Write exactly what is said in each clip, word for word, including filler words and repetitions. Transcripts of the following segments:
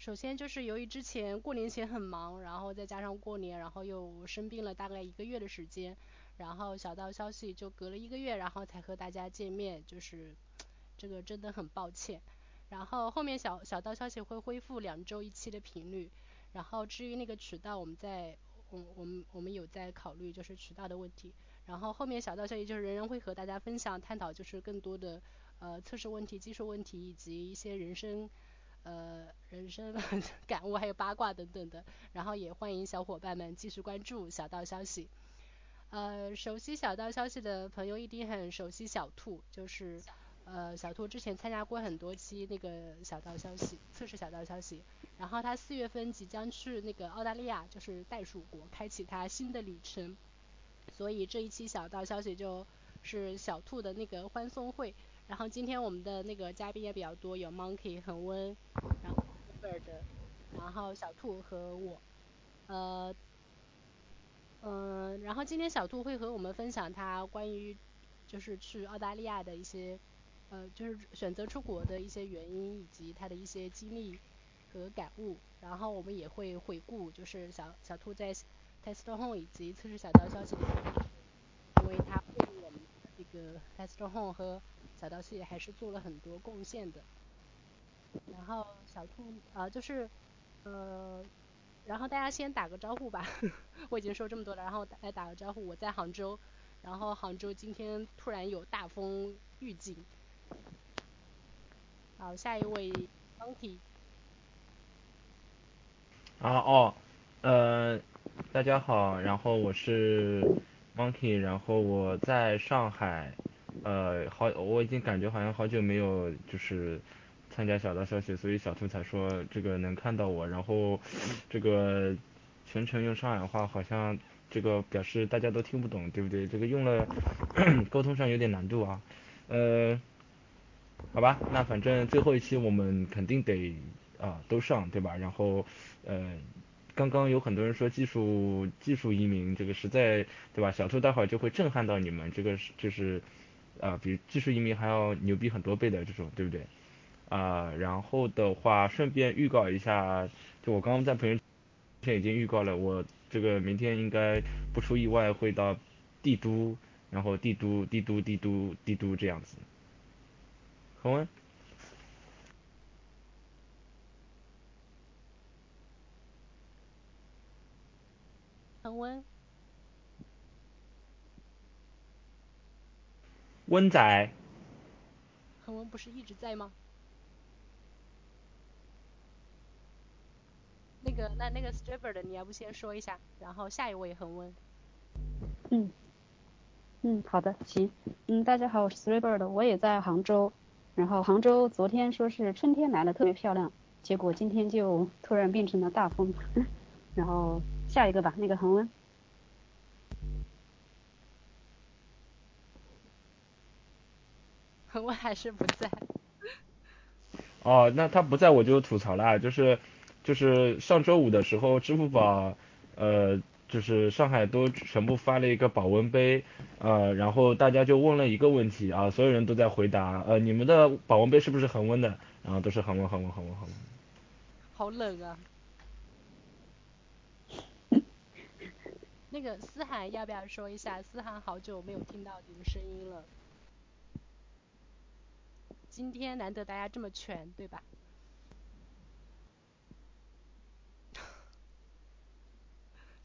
首先就是由于之前过年前很忙，然后再加上过年，然后又生病了大概一个月的时间，然后小道消息就隔了一个月然后才和大家见面，就是这个真的很抱歉。然后后面小小道消息会恢复两周一期的频率，然后至于那个渠道我们在我我们我们有在考虑就是渠道的问题，然后后面小道消息就是人人会和大家分享探讨就是更多的呃测试问题、技术问题以及一些人生呃人生感悟还有八卦等等的，然后也欢迎小伙伴们继续关注小道消息。呃熟悉小道消息的朋友一定很熟悉小兔，就是呃小兔之前参加过很多期那个小道消息测试小道消息，然后他四月份即将去那个澳大利亚，就是袋鼠国，开启他新的旅程，所以这一期小道消息就是小兔的那个欢送会。然后今天我们的那个嘉宾也比较多，有 Monkey 恒温，然后 Bird， 然后小兔和我，呃嗯、呃、然后今天小兔会和我们分享他关于就是去澳大利亚的一些呃就是选择出国的一些原因以及他的一些经历和感悟，然后我们也会回顾就是小小兔在 TesterHome 以及测试小道消息里面，因为他为我们这个 TesterHome 和小道系还是做了很多贡献的。然后小兔啊、呃、就是呃然后大家先打个招呼吧我已经说这么多了，然后来打个招呼。我在杭州，然后杭州今天突然有大风预警。好，下一位 Monkey。 啊哦呃大家好，然后我是 Monkey， 然后我在上海，呃好我已经感觉好像好久没有就是参加小道消息，所以小兔才说这个能看到我，然后这个全程用上海话好像这个表示大家都听不懂，对不对？这个用了沟通上有点难度啊。呃好吧，那反正最后一期我们肯定得啊都上，对吧？然后呃刚刚有很多人说技术技术移民，这个实在对吧，小兔待会儿就会震撼到你们，这个就是啊、呃、比技术移民还要牛逼很多倍的这种，对不对？啊、呃，然后的话顺便预告一下，就我刚刚在朋友圈已经预告了，我这个明天应该不出意外会到帝都，然后帝都帝都帝都帝都这样子。恒温。恒温。温仔。恒温不是一直在吗？那个那那个 stripper 的你要不先说一下，然后下一位恒温。嗯嗯好的行嗯大家好，我是 stripper 的，我也在杭州，然后杭州昨天说是春天来了特别漂亮，结果今天就突然变成了大风然后下一个吧，那个恒温。恒温还是不在哦，那他不在我就吐槽了，就是就是上周五的时候，支付宝，呃，就是上海都全部发了一个保温杯，呃，然后大家就问了一个问题啊，所有人都在回答，呃，你们的保温杯是不是恒温的？然后都是恒温，恒温，恒温，恒温。好冷啊！那个思涵要不要说一下？思涵好久没有听到你的声音了。今天难得大家这么全，对吧？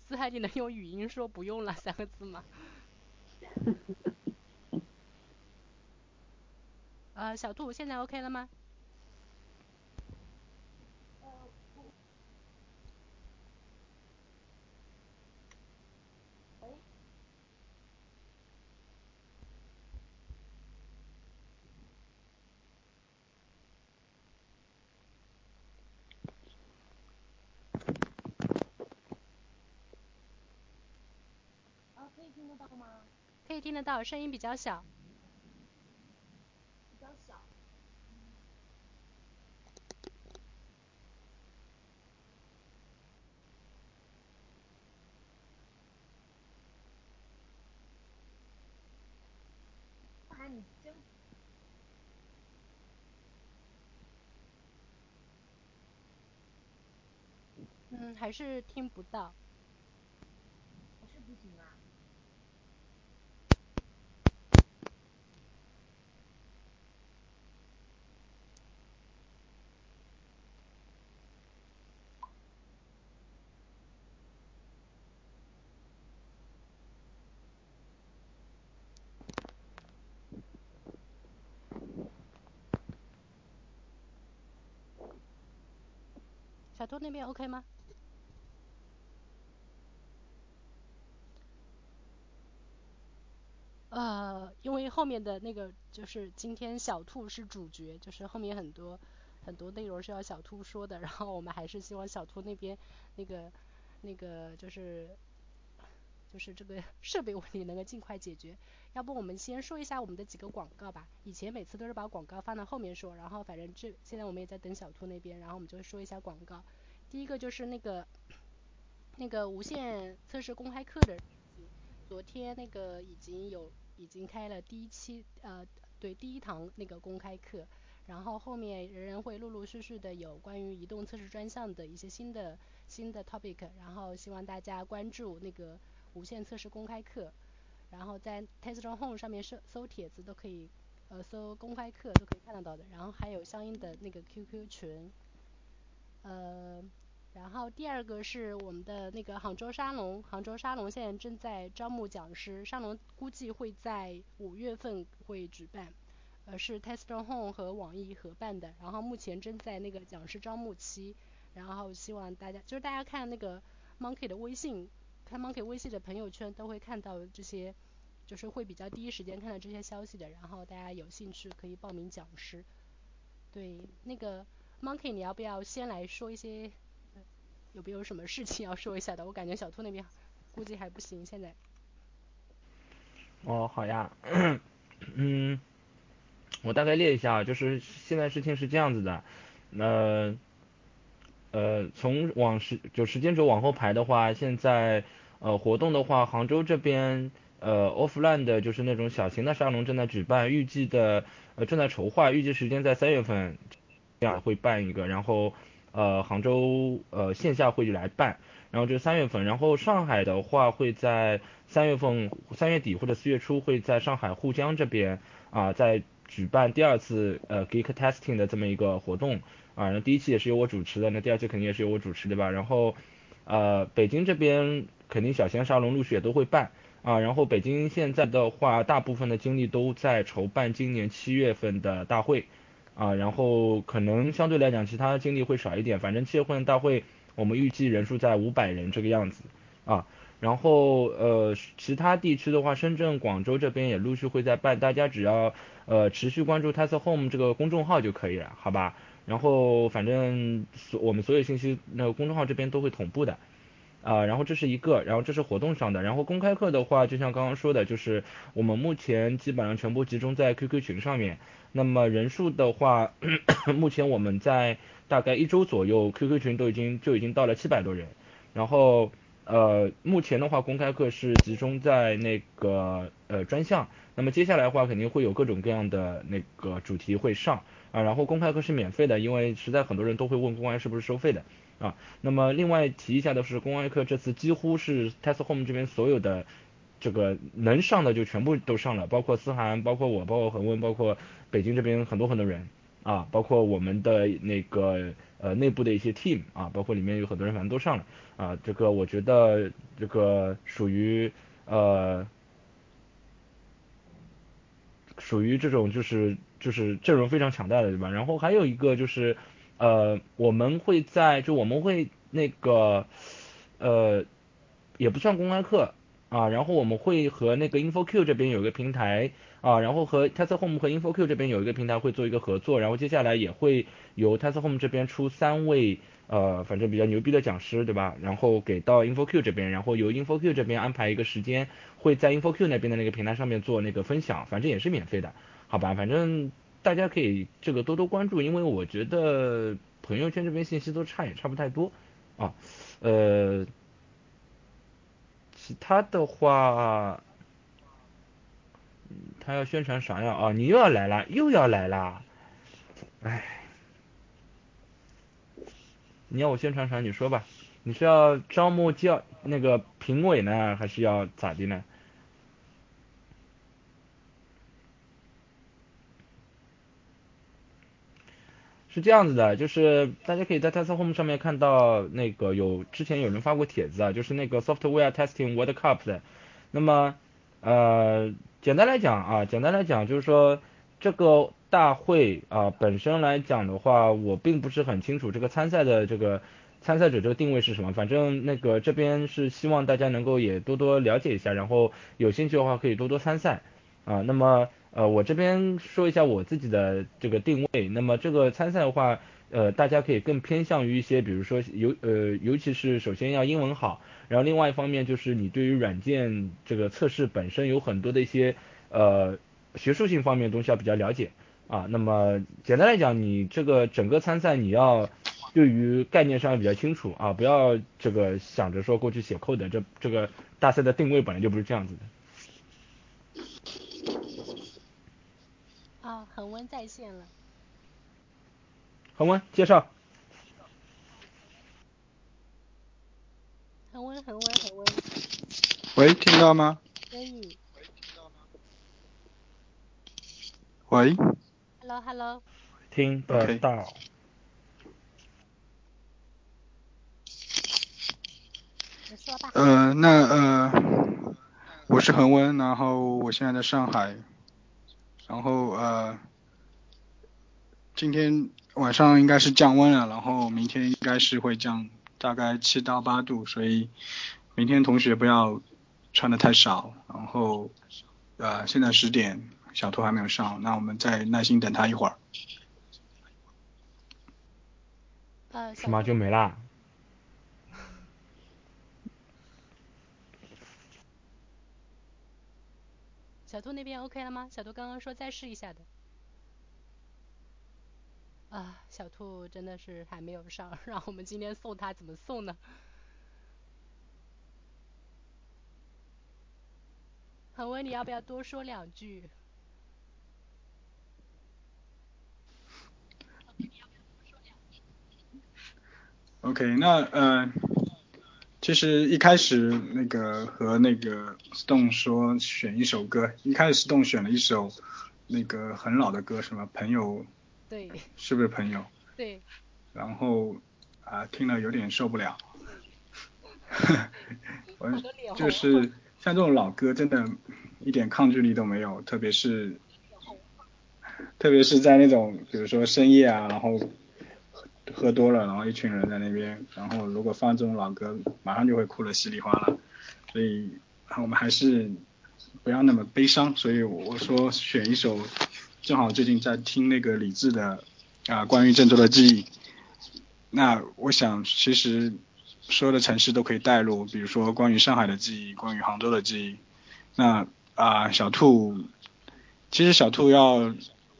思涵，你能用语音说不用了三个字吗？呃，小兔现在 OK 了吗？听得到吗？可以听得到，声音比较小。比较小。啊，你真。嗯，还是听不到。还是不行啊。小兔那边 OK 吗？呃，因为后面的那个就是今天小兔是主角，就是后面很多很多内容是要小兔说的，然后我们还是希望小兔那边那个那个就是就是这个设备问题能够尽快解决。要不我们先说一下我们的几个广告吧，以前每次都是把广告放到后面说，然后反正这现在我们也在等小兔那边，然后我们就说一下广告。第一个就是那个那个无线测试公开课的，昨天那个已经有已经开了第一期，呃对第一堂那个公开课，然后后面人人会陆陆续续的有关于移动测试专项的一些新的新的 topic， 然后希望大家关注那个无线测试公开课，然后在 TesterHome 上面搜搜帖子都可以，呃，搜公开课都可以看得到的。然后还有相应的那个 Q Q 群，呃，然后第二个是我们的那个杭州沙龙，杭州沙龙现在正在招募讲师，沙龙估计会在五月份会举办，呃，是 TesterHome 和网易合办的，然后目前正在那个讲师招募期，然后希望大家就是大家看那个 Monkey 的微信。看 Monkey 微信的朋友圈都会看到这些，就是会比较第一时间看到这些消息的，然后大家有兴趣可以报名讲师。对，那个 Monkey 你要不要先来说一些，有没有什么事情要说一下的？我感觉小兔那边估计还不行现在。哦，好呀，嗯，我大概列一下，就是现在事情是这样子的，那、呃呃，从往时就时间轴往后排的话，现在呃活动的话，杭州这边呃 offline 的就是那种小型的沙龙正在举办，预计的呃正在筹划，预计时间在三月份这样会办一个，然后呃杭州呃线下会来办，然后这三月份，然后上海的话会在三月份三月底或者四月初会在上海沪江这边啊、呃、在举办第二次呃 Geek Testing 的这么一个活动。啊，那第一期也是由我主持的，那第二期肯定也是由我主持的吧。然后，呃，北京这边肯定小型沙龙陆续也都会办啊。然后北京现在的话，大部分的精力都在筹办今年七月份的大会啊。然后可能相对来讲，其他的精力会少一点。反正七月份大会，我们预计人数在五百人这个样子啊。然后呃，其他地区的话，深圳、广州这边也陆续会在办，大家只要呃持续关注 TesterHome 这个公众号就可以了，好吧？然后反正所我们所有信息那个公众号这边都会同步的，啊、呃，然后这是一个，然后这是活动上的，然后公开课的话，就像刚刚说的，就是我们目前基本上全部集中在 Q Q 群上面，那么人数的话，咳咳目前我们在大概一周左右 ，Q Q 群都已经就已经到了七百多人，然后呃，目前的话公开课是集中在那个呃专项，那么接下来的话肯定会有各种各样的那个主题会上。啊，然后公开课是免费的，因为实在很多人都会问公开是不是收费的啊。那么另外提一下的是，公开课这次几乎是 TesterHome 这边所有的这个能上的就全部都上了，包括思涵，包括我，包括恒温，包括北京这边很多很多人啊，包括我们的那个呃内部的一些 team 啊，包括里面有很多人反正都上了啊。这个我觉得这个属于呃属于这种就是。就是阵容非常强大的，对吧？然后还有一个就是，呃，我们会在就我们会那个，呃，也不算公开课啊，然后我们会和那个 InfoQ 这边有一个平台啊，然后和 TesterHome 和 InfoQ 这边有一个平台会做一个合作，然后接下来也会由 TesterHome 这边出三位呃，反正比较牛逼的讲师，对吧？然后给到 InfoQ 这边，然后由 InfoQ 这边安排一个时间，会在 InfoQ 那边的那个平台上面做那个分享，反正也是免费的。好吧，反正大家可以这个多多关注，因为我觉得朋友圈这边信息都差也差不太多啊。呃，其他的话，他要宣传啥呀？啊，你又要来啦，又要来啦！哎，你要我宣传啥？你说吧。你是要招募教那个评委呢，还是要咋的呢？是这样子的，就是大家可以在 TesterHome 上面看到那个有之前有人发过帖子啊，就是那个 Software Testing World Cup 的。那么呃简单来讲啊简单来讲就是说这个大会啊、呃、本身来讲的话，我并不是很清楚这个参赛的这个参赛者这个定位是什么，反正那个这边是希望大家能够也多多了解一下，然后有兴趣的话可以多多参赛啊、呃、那么呃，我这边说一下我自己的这个定位。那么这个参赛的话，呃，大家可以更偏向于一些，比如说尤呃，尤其是首先要英文好，然后另外一方面就是你对于软件这个测试本身有很多的一些呃学术性方面的东西要比较了解啊。那么简单来讲，你这个整个参赛你要对于概念上比较清楚啊，不要这个想着说过去写 code 的，这这个大赛的定位本来就不是这样子的。啊、哦，恒温在线了。恒温，介绍。恒温，恒温，恒温。喂，听到吗？可以。喂，听到吗？喂。Hello，Hello。听得到。Okay. 你说吧。呃，那呃，我是恒温，然后我现在在上海。然后呃，今天晚上应该是降温了，然后明天应该是会降大概七到八度，所以明天同学不要穿的太少。然后呃，现在十点，小兔还没有上，那我们再耐心等他一会儿。呃，什么就没啦？小兔那边 OK 了吗？小兔刚刚说再试一下的。啊，小兔真的是还没有上，让我们今天送他怎么送呢？恒温，你要不要多说两句？OK， 那呃，其实一开始那个和那个 Stone 说选一首歌，一开始 Stone 选了一首那个很老的歌，什么朋友，对，是不是朋友？对。然后啊、呃，听了有点受不了，我就是像这种老歌，真的一点抗拒力都没有，特别是特别是在那种比如说深夜啊，然后。喝多了，然后一群人在那边，然后如果放这种老歌，马上就会哭得稀里哗啦，所以我们还是不要那么悲伤。所以我说选一首，正好最近在听那个李志的啊、呃、关于郑州的记忆。那我想其实所有的城市都可以带入，比如说关于上海的记忆，关于杭州的记忆。那啊、呃、小兔，其实小兔要。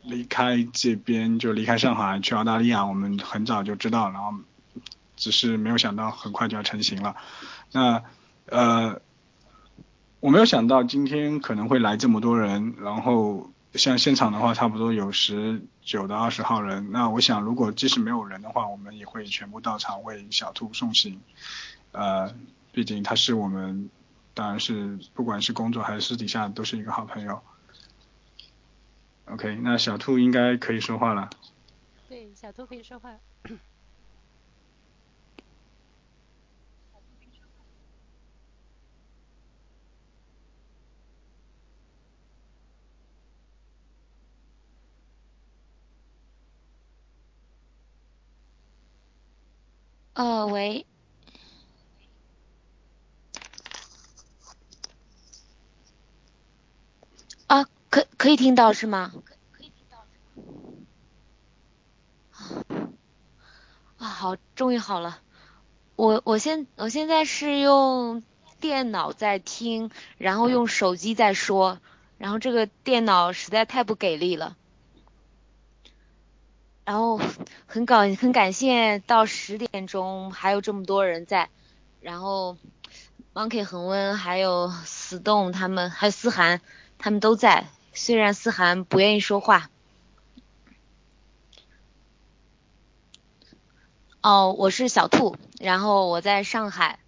离开这边就离开上海去澳大利亚，我们很早就知道，然后只是没有想到很快就要成型了。那呃，我没有想到今天可能会来这么多人，然后像现场的话差不多有十九到二十号人。那我想如果即使没有人的话，我们也会全部到场为小兔送行。呃，毕竟他是我们，当然是不管是工作还是私底下都是一个好朋友。OK， 那小兔应该可以说话了。对，小兔可以说话。呃，喂。啊。可可以听到是吗？可以听到。啊，好，终于好了。我我现我现在是用电脑在听，然后用手机在说，然后这个电脑实在太不给力了。然后很感很感谢到十点钟还有这么多人在，然后 Monkey 恒温还有死洞他们还有思涵他们都在。虽然思涵不愿意说话。哦，我是小兔，然后我在上海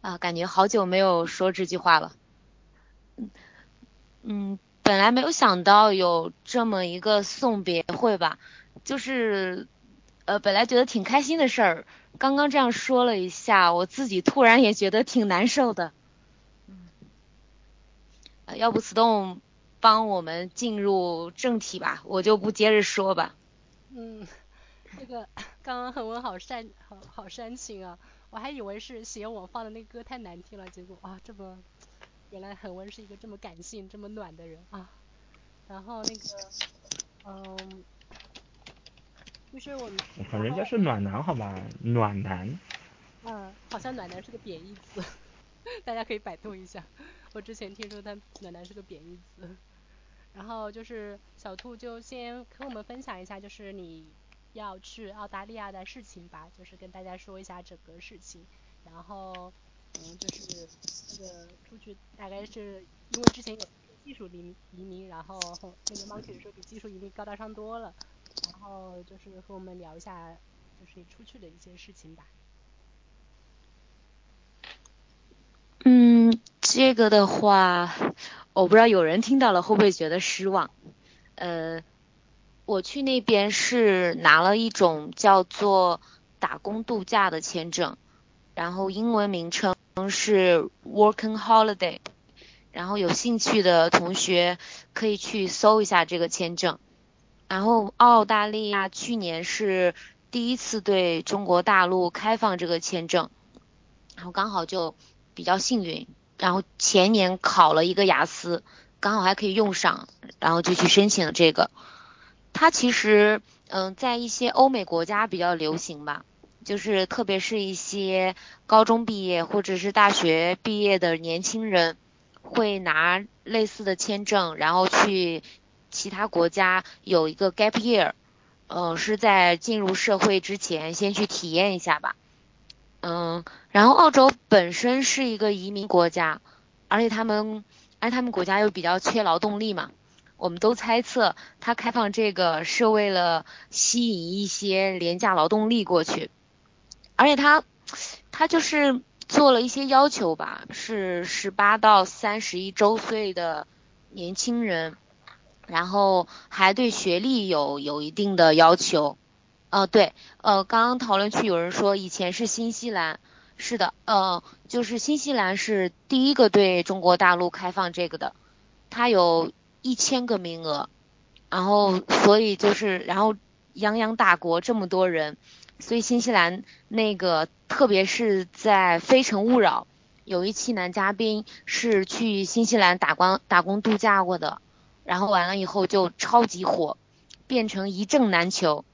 啊、呃，感觉好久没有说这句话了。嗯，本来没有想到有这么一个送别会吧，就是呃，本来觉得挺开心的事儿，刚刚这样说了一下，我自己突然也觉得挺难受的。嗯，呃、要不此动帮我们进入正题吧，我就不接着说吧。嗯，这个刚刚恒文好煽好好煽情啊，我还以为是嫌我放的那歌太难听了，结果啊，这么原来恒文是一个这么感性、这么暖的人啊。然后那个，嗯，就是我们，人家是暖男，好吧，暖男。嗯，好像暖男是个贬义词，大家可以百度一下。我之前听说他暖男是个贬义词。然后就是小兔就先跟我们分享一下，就是你要去澳大利亚的事情吧，就是跟大家说一下整个事情，然后嗯就是这个出去大概是因为之前有技术移民，然后那个 Monkey 说比技术移民高大上多了，然后就是和我们聊一下就是出去的一些事情吧。嗯，这个的话我不知道有人听到了会不会觉得失望。呃，我去那边是拿了一种叫做打工度假的签证，然后英文名称是 Working Holiday， 然后有兴趣的同学可以去搜一下这个签证。然后澳大利亚去年是第一次对中国大陆开放这个签证，然后刚好就比较幸运，然后前年考了一个雅思，刚好还可以用上，然后就去申请了这个。它其实嗯、呃，在一些欧美国家比较流行吧，就是特别是一些高中毕业或者是大学毕业的年轻人会拿类似的签证，然后去其他国家有一个 gap year， 嗯、呃，是在进入社会之前先去体验一下吧。嗯，然后澳洲本身是一个移民国家，而且他们，而且他们国家又比较缺劳动力嘛，我们都猜测他开放这个是为了吸引一些廉价劳动力过去，而且他，他就是做了一些要求吧，是十八到三十一周岁的年轻人，然后还对学历有有一定的要求。呃对呃刚刚讨论区有人说以前是新西兰，是的，呃就是新西兰是第一个对中国大陆开放这个的，它有一千个名额，然后所以就是然后泱泱大国这么多人，所以新西兰那个特别是在《非诚勿扰》有一期男嘉宾是去新西兰打工打工度假过的，然后完了以后就超级火，变成一证难求。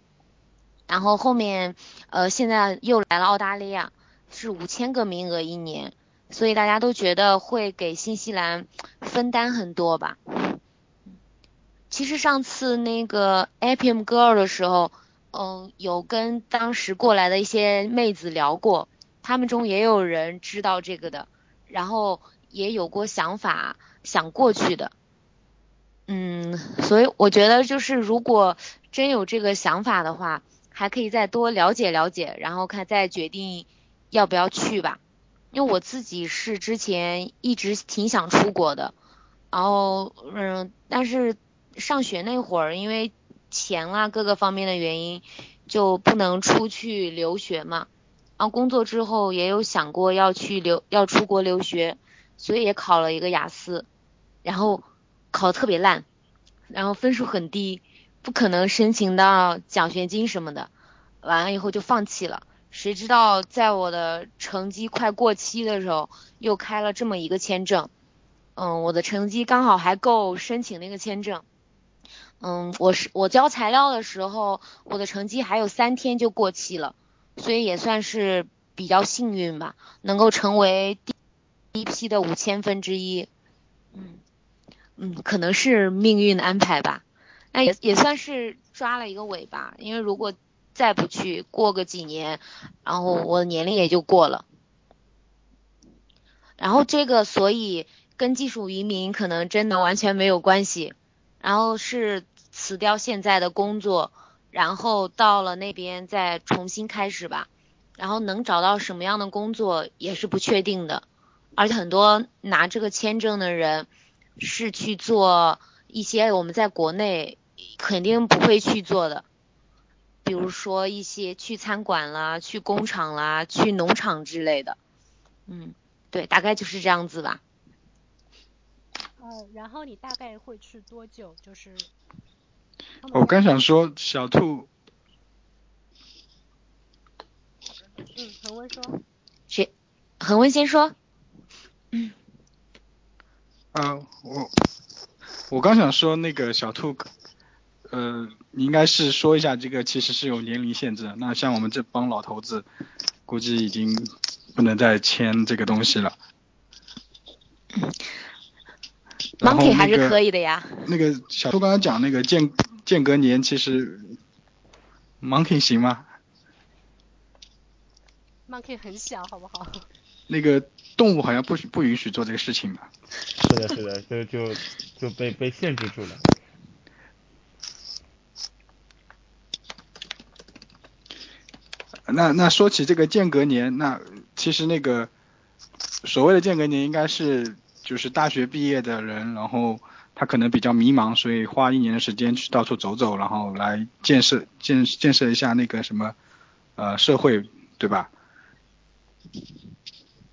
然后后面，呃，现在又来了澳大利亚，是五千个名额一年，所以大家都觉得会给新西兰分担很多吧。其实上次那个 Appium Girls 的时候，嗯、呃，有跟当时过来的一些妹子聊过，他们中也有人知道这个的，然后也有过想法想过去的。嗯，所以我觉得就是如果真有这个想法的话，还可以再多了解了解，然后看再决定要不要去吧。因为我自己是之前一直挺想出国的，然后嗯，但是上学那会儿因为钱啊各个方面的原因就不能出去留学嘛。然后工作之后也有想过要去留要出国留学，所以也考了一个雅思，然后考得特别烂，然后分数很低。不可能申请到奖学金什么的，完了以后就放弃了。谁知道在我的成绩快过期的时候又开了这么一个签证，嗯，我的成绩刚好还够申请那个签证。嗯，我是我交材料的时候我的成绩还有三天就过期了，所以也算是比较幸运吧，能够成为第一批的五千分之一。嗯嗯，可能是命运的安排吧。那也也算是抓了一个尾巴，因为如果再不去过个几年，然后我年龄也就过了。然后这个所以跟技术移民可能真的完全没有关系，然后是辞掉现在的工作，然后到了那边再重新开始吧。然后能找到什么样的工作也是不确定的，而且很多拿这个签证的人是去做一些我们在国内肯定不会去做的，比如说一些去餐馆啦、去工厂啦、去农场之类的。嗯，对，大概就是这样子吧。呃，然后你大概会去多久？就是我刚想说小兔。嗯，恒温说。谁？恒温先说。嗯。啊、呃，我我刚想说那个小兔，呃，你应该是说一下这个其实是有年龄限制的。那像我们这帮老头子，估计已经不能再签这个东西了。然后那个、Monkey 还是可以的呀。那个小兔刚刚讲那个间间隔年，其实 Monkey 行吗？Monkey 很小，好不好？那个动物好像不不允许做这个事情吧？是的，是的，就就就被被限制住了。那那说起这个间隔年，那其实那个所谓的间隔年，应该是就是大学毕业的人，然后他可能比较迷茫，所以花一年的时间去到处走走，然后来建设建建设一下那个什么呃社会，对吧？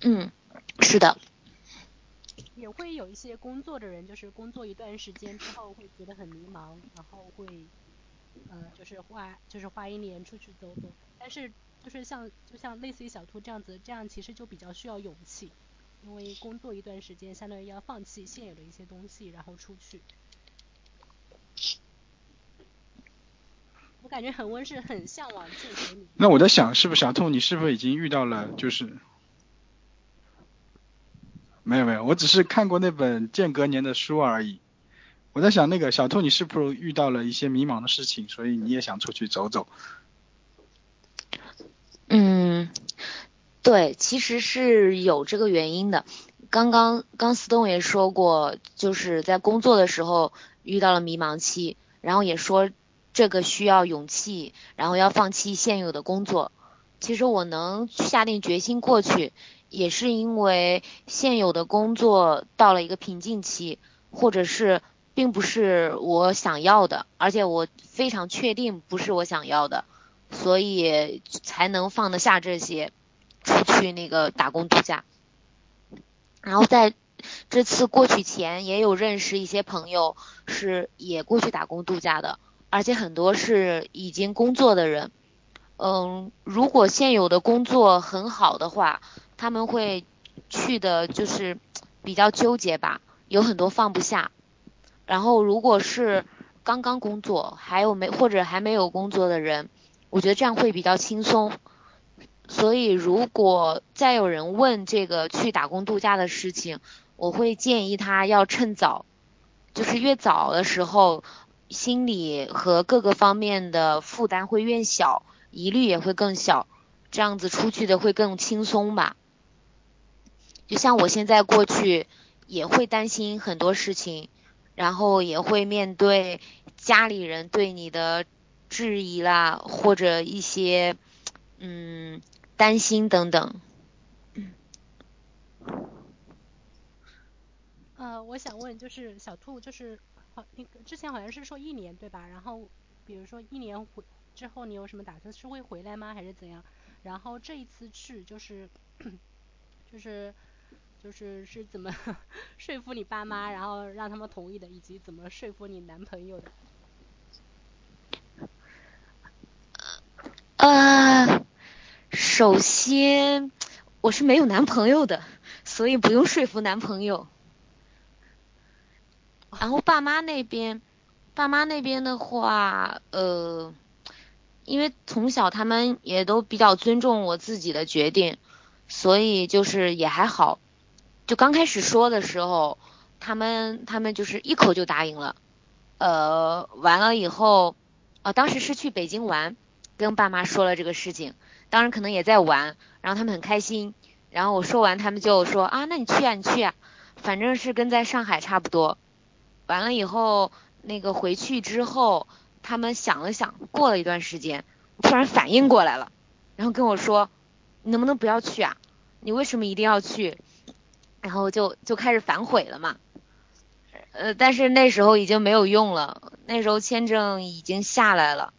嗯，是的。也会有一些工作的人，就是工作一段时间之后会觉得很迷茫，然后会，呃，就是花就是花一年出去走走。但是就是像就像类似于小兔这样子，这样其实就比较需要勇气，因为工作一段时间，相当于要放弃现有的一些东西，然后出去。我感觉恒温是很向往这些。那我在想，是不是小兔你是不是已经遇到了就是？没有没有，我只是看过那本间隔年的书而已。我在想那个小兔你是不是遇到了一些迷茫的事情，所以你也想出去走走？嗯，对，其实是有这个原因的。刚刚刚斯东也说过，就是在工作的时候遇到了迷茫期，然后也说这个需要勇气，然后要放弃现有的工作。其实我能下定决心过去，也是因为现有的工作到了一个瓶颈期，或者是并不是我想要的，而且我非常确定不是我想要的，所以才能放得下这些出去那个打工度假。然后在这次过去前也有认识一些朋友是也过去打工度假的，而且很多是已经工作的人。嗯，如果现有的工作很好的话，他们会去的就是比较纠结吧，有很多放不下。然后如果是刚刚工作，还有没或者还没有工作的人，我觉得这样会比较轻松。所以如果再有人问这个去打工度假的事情，我会建议他要趁早，就是越早的时候，心理和各个方面的负担会越小，疑虑也会更小，这样子出去的会更轻松吧。就像我现在过去也会担心很多事情，然后也会面对家里人对你的质疑啦，或者一些嗯担心等等。呃，我想问就是小兔，就是之前好像是说一年对吧？然后比如说一年回之后你有什么打算，是会回来吗还是怎样？然后这一次去就是就是就是是怎么说服你爸妈然后让他们同意的，以及怎么说服你男朋友的？呃，首先我是没有男朋友的，所以不用说服男朋友。然后爸妈那边爸妈那边的话，呃因为从小他们也都比较尊重我自己的决定，所以就是也还好。就刚开始说的时候，他们他们就是一口就答应了。呃，完了以后，啊、呃，当时是去北京玩，跟爸妈说了这个事情，当然可能也在玩，然后他们很开心。然后我说完，他们就说啊，那你去啊，你去啊，反正是跟在上海差不多。完了以后，那个回去之后。他们想了想，过了一段时间突然反应过来了，然后跟我说你能不能不要去啊？你为什么一定要去？然后就就开始反悔了嘛。呃，但是那时候已经没有用了，那时候签证已经下来了，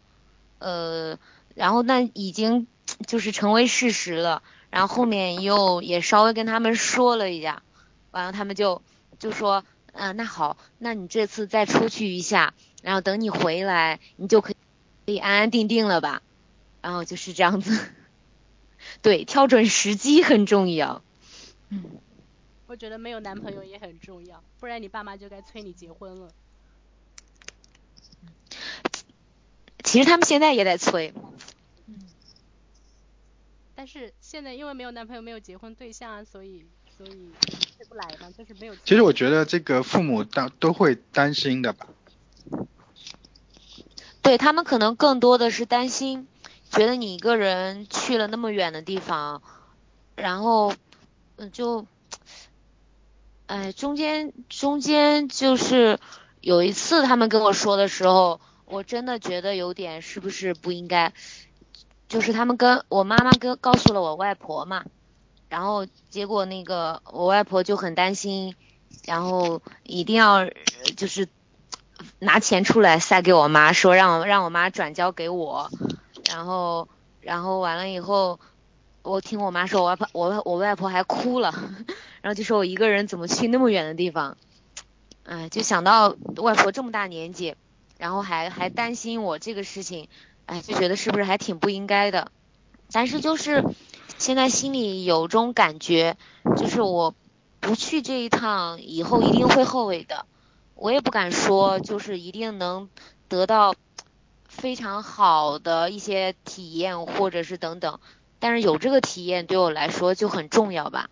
呃，然后那已经就是成为事实了。然后后面又也稍微跟他们说了一下，完了他们就就说，嗯、呃，那好，那你这次再出去一下，然后等你回来，你就可以可以安安定定了吧。然后就是这样子。对，挑准时机很重要。嗯，我觉得没有男朋友也很重要，不然你爸妈就该催你结婚了。其实他们现在也在催。嗯。但是现在因为没有男朋友，没有结婚对象啊，所以所以催不来嘛，就是没有。其实我觉得这个父母当都会担心的吧。对，他们可能更多的是担心，觉得你一个人去了那么远的地方，然后嗯就。哎，中间中间就是有一次他们跟我说的时候，我真的觉得有点是不是不应该，就是他们跟我妈妈跟告诉了我外婆嘛，然后结果那个我外婆就很担心，然后一定要就是拿钱出来塞给我妈，说让我让我妈转交给我，然后然后完了以后。我听我妈说，我外婆我我外婆还哭了，然后就说我一个人怎么去那么远的地方，哎，就想到外婆这么大年纪，然后还还担心我这个事情，哎，就觉得是不是还挺不应该的。但是就是现在心里有种感觉，就是我不去这一趟以后一定会后悔的。我也不敢说就是一定能得到非常好的一些体验或者是等等。但是有这个体验对我来说就很重要吧。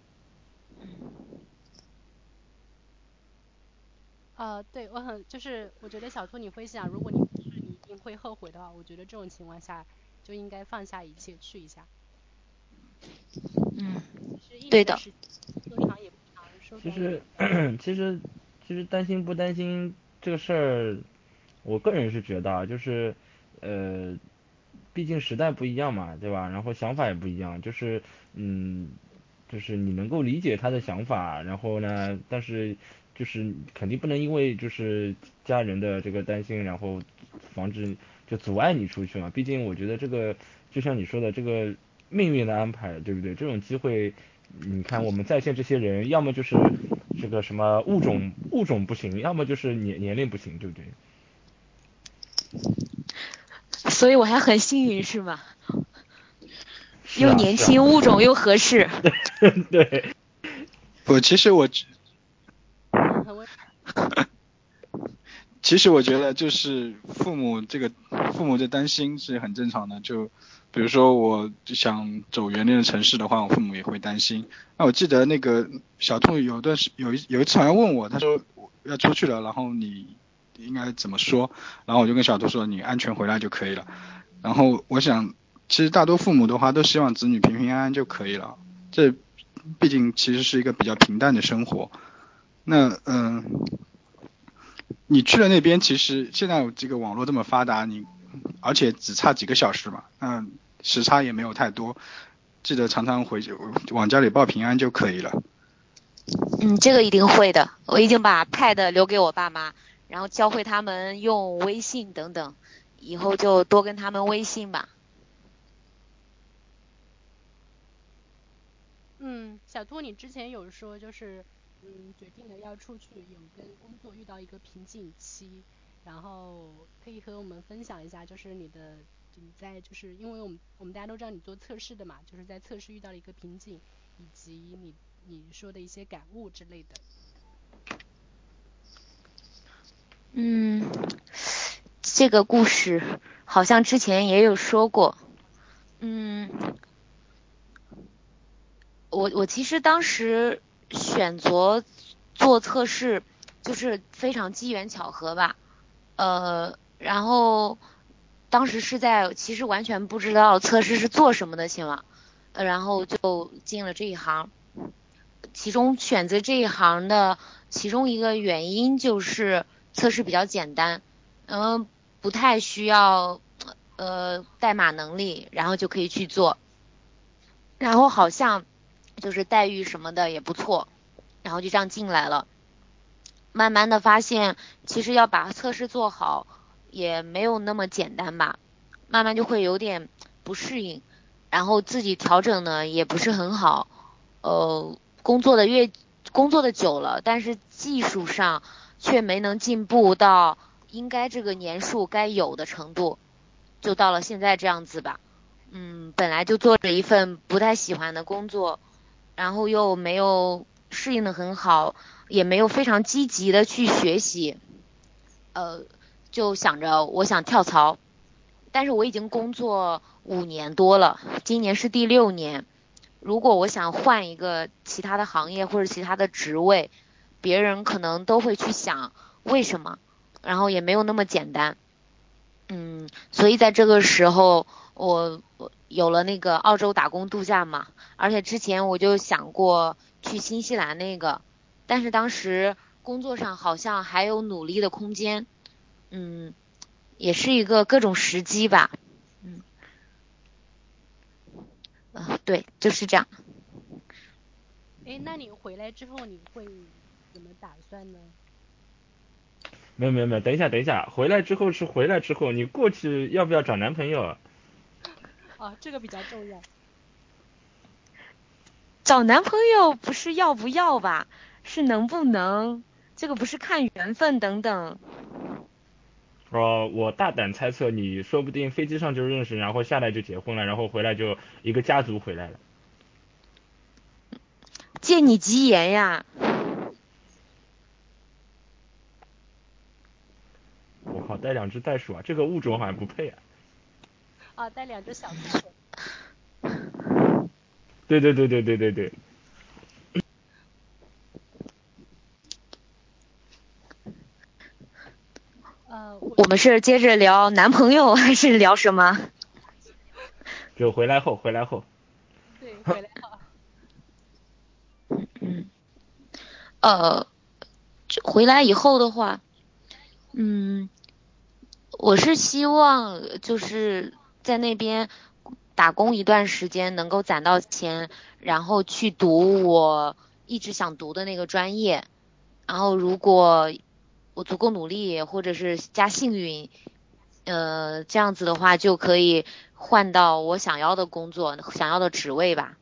呃，对，我很就是我觉得小兔你会想，如果你不是你一定会后悔的话，我觉得这种情况下就应该放下一切去一下。嗯，对的。其实其实其实担心不担心这个事儿，我个人是觉得就是呃。毕竟时代不一样嘛，对吧？然后想法也不一样，就是嗯，就是你能够理解他的想法，然后呢，但是就是肯定不能因为就是家人的这个担心，然后防止就阻碍你出去嘛。毕竟我觉得这个就像你说的，这个命运的安排，对不对？这种机会，你看我们在线这些人，要么就是这个什么物种物种不行，要么就是年年龄不行，对不对？所以我还很幸运是吗？是啊、又年轻、啊、物种又合适。对，我其实我其实我觉得就是父母这个父母的担心是很正常的，就比如说我想走原来的城市的话，我父母也会担心。那我记得那个小兔有段时有一有一次好像问我，他说我要出去了，然后你应该怎么说，然后我就跟小兔说你安全回来就可以了。然后我想其实大多父母的话都希望子女平平安安就可以了，这毕竟其实是一个比较平淡的生活。那嗯、呃，你去了那边，其实现在这个网络这么发达，你而且只差几个小时嘛，那时差也没有太多，记得常常回往家里报平安就可以了。嗯，这个一定会的，我已经把 pad 留给我爸妈，然后教会他们用微信等等，以后就多跟他们微信吧。嗯，小兔你之前有说就是嗯决定了要出去，有跟工作遇到一个瓶颈期，然后可以和我们分享一下，就是你的你在就是因为我们我们大家都知道你做测试的嘛，就是在测试遇到了一个瓶颈，以及你你说的一些感悟之类的。嗯，这个故事好像之前也有说过。嗯，我我其实当时选择做测试就是非常机缘巧合吧。呃，然后当时是在其实完全不知道测试是做什么的情况，然后就进了这一行。其中选择这一行的其中一个原因就是。测试比较简单，嗯，不太需要呃代码能力，然后就可以去做。然后好像就是待遇什么的也不错，然后就这样进来了。慢慢的发现其实要把测试做好也没有那么简单吧，慢慢就会有点不适应，然后自己调整呢也不是很好。呃，工作的越工作的久了，但是技术上却没能进步到应该这个年数该有的程度，就到了现在这样子吧。嗯，本来就做着一份不太喜欢的工作，然后又没有适应的很好，也没有非常积极的去学习，呃，就想着我想跳槽。但是我已经工作五年多了，今年是第六年，如果我想换一个其他的行业或者其他的职位，别人可能都会去想为什么，然后也没有那么简单。嗯，所以在这个时候我有了那个澳洲打工度假嘛，而且之前我就想过去新西兰那个，但是当时工作上好像还有努力的空间。嗯，也是一个各种时机吧。嗯，呃，对，就是这样。哎，那你回来之后你会怎么打算呢？没有没有没有，等一下等一下，回来之后是回来之后，你过去要不要找男朋友啊？啊，这个比较重要。找男朋友不是要不要吧，是能不能，这个不是看缘分等等。哦，我大胆猜测，你说不定飞机上就认识，然后下来就结婚了，然后回来就一个家族回来了。借你吉言呀！我靠，带两只袋鼠啊，这个物种好像不配啊。啊，带两只小袋鼠。对对对对对对对。呃，我们是接着聊男朋友还是聊什么？就回来后，回来后。对，回来后。嗯，呃，回来以后的话，嗯，我是希望就是在那边打工一段时间，能够攒到钱，然后去读我一直想读的那个专业。然后如果我足够努力，或者是加幸运，呃，这样子的话就可以换到我想要的工作，想要的职位吧。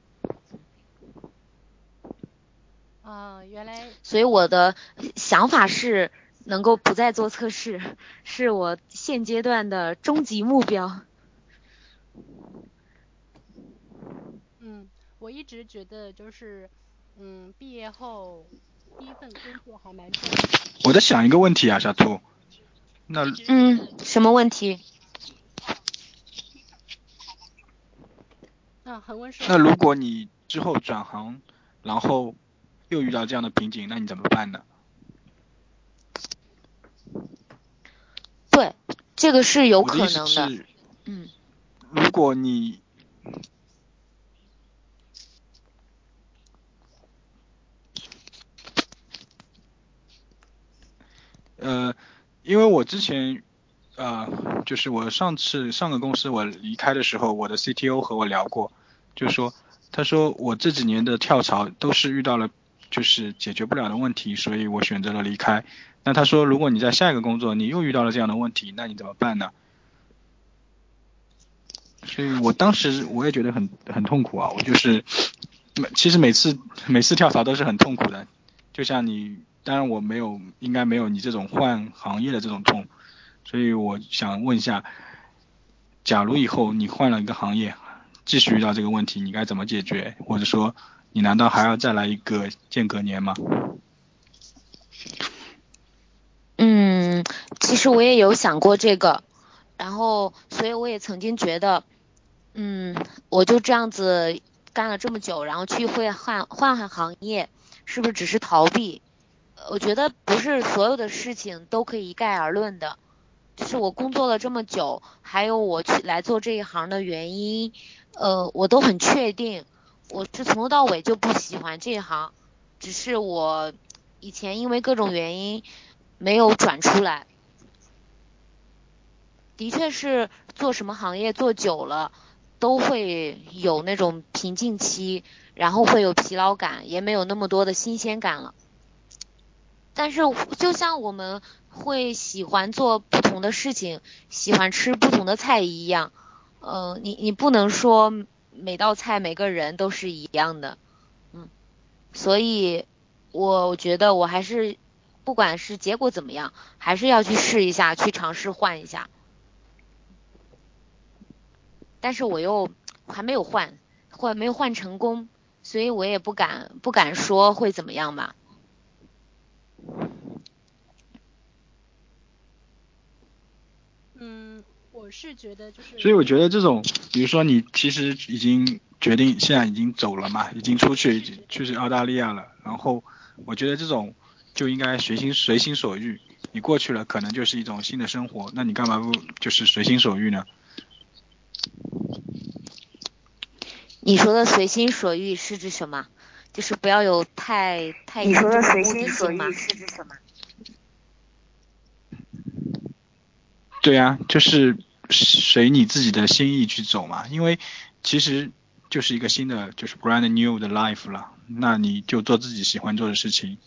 啊，原来。所以我的想法是能够不再做测试，是我现阶段的终极目标。嗯，我一直觉得就是，嗯，毕业后第一份工作还蛮重要的。我在想一个问题啊，小兔。那嗯，什么问题？那很温顺。那如果你之后转行，然后又遇到这样的瓶颈，那你怎么办呢？对，这个是有可能的。我的意思是，嗯，如果你。呃，因为我之前，呃，就是我上次上个公司我离开的时候，我的 C T O 和我聊过，就说，他说我这几年的跳槽都是遇到了就是解决不了的问题，所以我选择了离开。那他说，如果你在下一个工作你又遇到了这样的问题，那你怎么办呢？所以我当时我也觉得很很痛苦啊，我就是，其实每次每次跳槽都是很痛苦的，就像你。当然我没有，应该没有你这种换行业的这种痛，所以我想问一下，假如以后你换了一个行业，继续遇到这个问题，你该怎么解决？或者说，你难道还要再来一个间隔年吗？嗯，其实我也有想过这个，然后，所以我也曾经觉得，嗯，我就这样子干了这么久，然后去会换换换行业，是不是只是逃避？我觉得不是所有的事情都可以一概而论的，就是我工作了这么久，还有我去来做这一行的原因，呃，我都很确定，我是从头到尾就不喜欢这一行，只是我以前因为各种原因没有转出来。的确是做什么行业做久了，都会有那种瓶颈期，然后会有疲劳感，也没有那么多的新鲜感了。但是就像我们会喜欢做不同的事情，喜欢吃不同的菜一样，呃，你你不能说每道菜每个人都是一样的，嗯，所以我觉得我还是不管是结果怎么样，还是要去试一下，去尝试换一下。但是我又还没有换，或没有换成功，所以我也不敢不敢说会怎么样吧。嗯，我是觉得就是，所以我觉得这种，比如说你其实已经决定，现在已经走了嘛，已经出去，已经去是澳大利亚了。然后我觉得这种就应该随心随心所欲，你过去了可能就是一种新的生活，那你干嘛不就是随心所欲呢？你说的随心所欲是指什么？就是不要有太太你说的随心所欲是指什么？对啊，就是随你自己的心意去走嘛，因为其实就是一个新的就是 brand new 的 life 了，那你就做自己喜欢做的事情，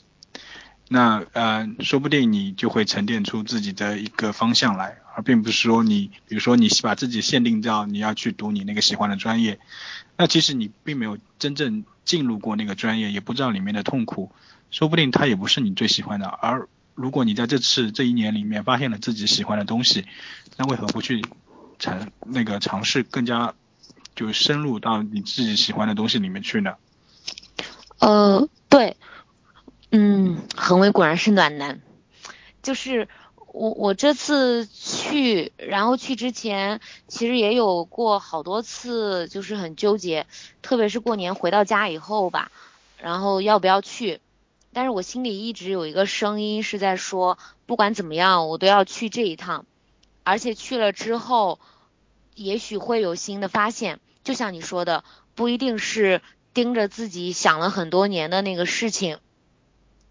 那呃，说不定你就会沉淀出自己的一个方向来，而并不是说你，比如说你把自己限定到你要去读你那个喜欢的专业，那其实你并没有真正进入过那个专业，也不知道里面的痛苦，说不定它也不是你最喜欢的。而如果你在这次这一年里面发现了自己喜欢的东西，那为何不去尝那个尝试更加就深入到你自己喜欢的东西里面去呢？呃，对。嗯，恒伟果然是暖男。就是我我这次去，然后去之前其实也有过好多次，就是很纠结，特别是过年回到家以后吧，然后要不要去。但是我心里一直有一个声音是在说，不管怎么样我都要去这一趟，而且去了之后也许会有新的发现，就像你说的，不一定是盯着自己想了很多年的那个事情。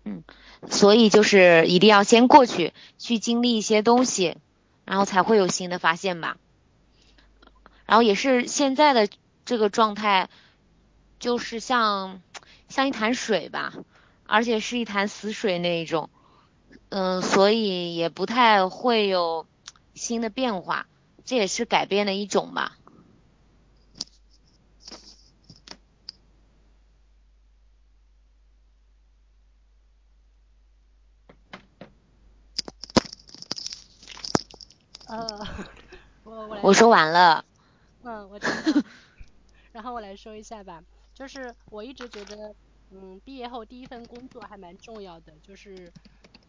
嗯，所以就是一定要先过去，去经历一些东西，然后才会有新的发现吧。然后也是现在的这个状态，就是像像一潭水吧，而且是一潭死水那一种。嗯、呃，所以也不太会有新的变化，这也是改变的一种吧。呃，我 我, 我说完了。嗯，我知道。然后我来说一下吧，就是我一直觉得，嗯，毕业后第一份工作还蛮重要的，就是，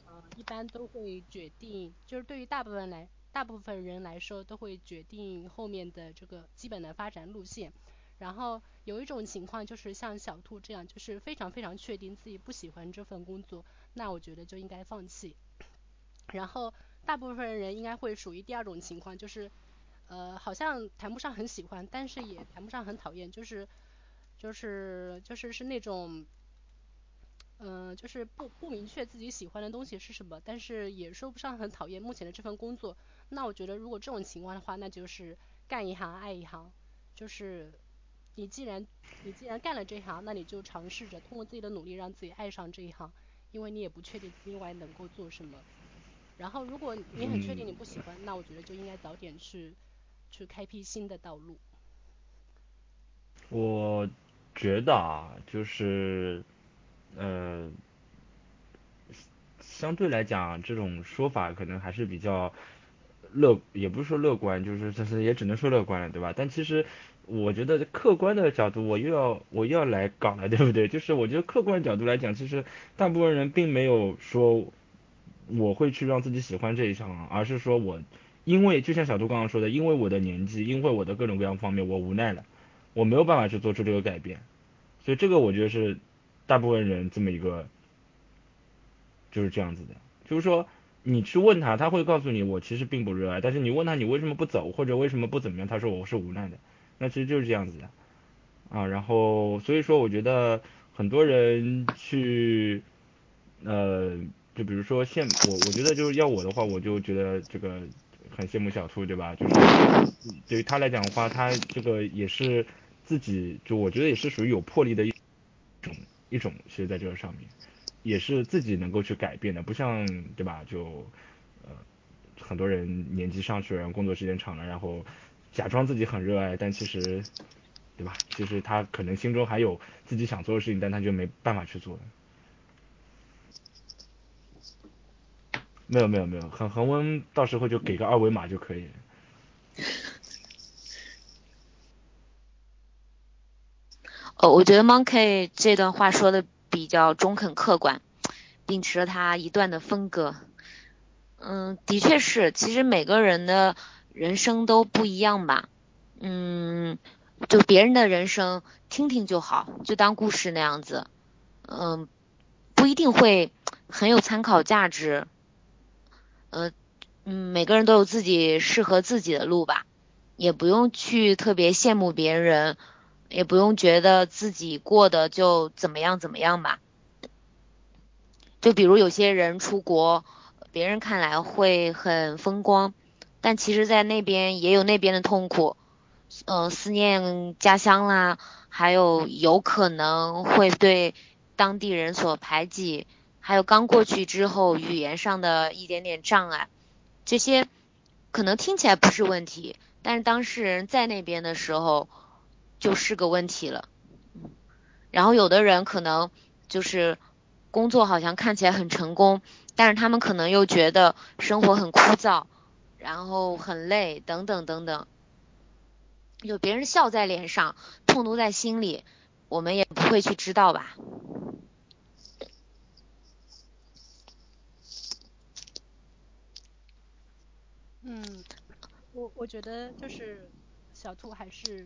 呃，一般都会决定，就是对于大部分来大部分人来说，都会决定后面的这个基本的发展路线。然后有一种情况就是像小兔这样，就是非常非常确定自己不喜欢这份工作，那我觉得就应该放弃。然后大部分人应该会属于第二种情况，就是呃好像谈不上很喜欢，但是也谈不上很讨厌，就是就是就是是那种嗯、呃、就是不不明确自己喜欢的东西是什么，但是也说不上很讨厌目前的这份工作。那我觉得如果这种情况的话，那就是干一行爱一行，就是你既然你既然干了这一行，那你就尝试着通过自己的努力让自己爱上这一行，因为你也不确定另外能够做什么。然后如果你很确定你不喜欢，那我觉得就应该早点去去开辟新的道路。我觉得啊，就是呃相对来讲这种说法可能还是比较乐，也不是说乐观，就是就是也只能说乐观了，对吧？但其实我觉得客观的角度我又要我又要来搞了，对不对？就是我觉得客观角度来讲，其实大部分人并没有说我会去让自己喜欢这一项，而是说我因为就像小杜刚刚说的，因为我的年纪，因为我的各种各样方面，我无奈了，我没有办法去做出这个改变，所以这个我觉得是大部分人这么一个就是这样子的。就是说你去问他，他会告诉你我其实并不热爱，但是你问他你为什么不走或者为什么不怎么样，他说我是无奈的，那其实就是这样子的啊。然后所以说我觉得很多人去呃就比如说现我我觉得就是要我的话，我就觉得这个很羡慕小兔，对吧？就是对于他来讲的话，他这个也是自己，就我觉得也是属于有魄力的一种一种学在这个上面，也是自己能够去改变的，不像对吧？就呃很多人年纪上去了，然后工作时间长了，然后假装自己很热爱，但其实对吧？其实他可能心中还有自己想做的事情，但他就没办法去做了。没有没有没有，很恒温，到时候就给个二维码就可以了。哦，我觉得 Monkey 这段话说的比较中肯客观，秉持了他一贯的风格。嗯，的确是，其实每个人的人生都不一样吧。嗯，就别人的人生听听就好，就当故事那样子。嗯，不一定会很有参考价值。呃，嗯，每个人都有自己适合自己的路吧，也不用去特别羡慕别人，也不用觉得自己过得就怎么样怎么样吧。就比如有些人出国，别人看来会很风光，但其实在那边也有那边的痛苦，呃，思念家乡啦，还有有可能会对当地人所排挤，还有刚过去之后语言上的一点点障碍，这些可能听起来不是问题，但是当事人在那边的时候就是个问题了。然后有的人可能就是工作好像看起来很成功，但是他们可能又觉得生活很枯燥，然后很累等等等等，有别人笑在脸上，痛毒在心里，我们也不会去知道吧。嗯，我我觉得就是小兔还是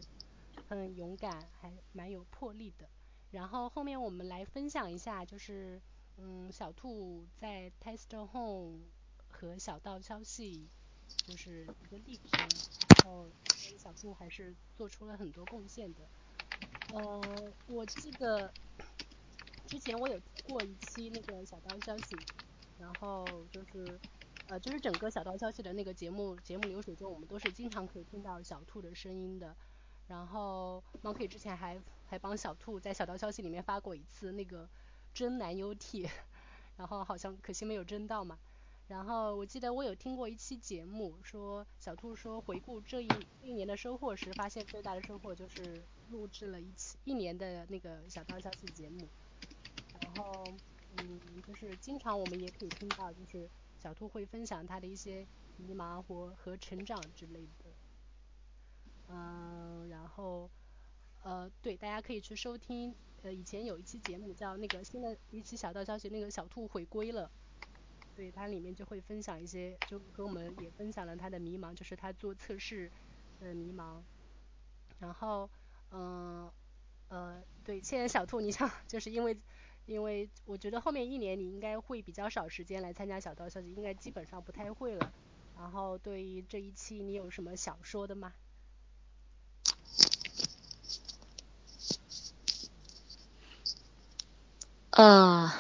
很勇敢，还蛮有魄力的。然后后面我们来分享一下，就是嗯，小兔在 TesterHome 和小道消息就是一个例子，然后小兔还是做出了很多贡献的。呃，我记得之前我有过一期那个小道消息，然后就是。呃，就是整个小道消息的那个节目节目流水中，我们都是经常可以听到小兔的声音的。然后 Monkey 之前还还帮小兔在小道消息里面发过一次那个真男优 T， 然后好像可惜没有真到嘛。然后我记得我有听过一期节目，说小兔说回顾这一一年的收获时，发现最大的收获就是录制了一期一年的那个小道消息节目。然后嗯，就是经常我们也可以听到，就是。小兔会分享他的一些迷茫和和成长之类的，嗯，然后呃，对，大家可以去收听，呃，以前有一期节目叫那个新的一期小道消息，那个小兔回归了，对，它里面就会分享一些，就跟我们也分享了他的迷茫，就是他做测试的迷茫，然后嗯 呃, 呃，对，现在小兔你想就是因为。因为我觉得后面一年你应该会比较少时间来参加小道消息，应该基本上不太会了。然后对于这一期你有什么想说的吗？呃，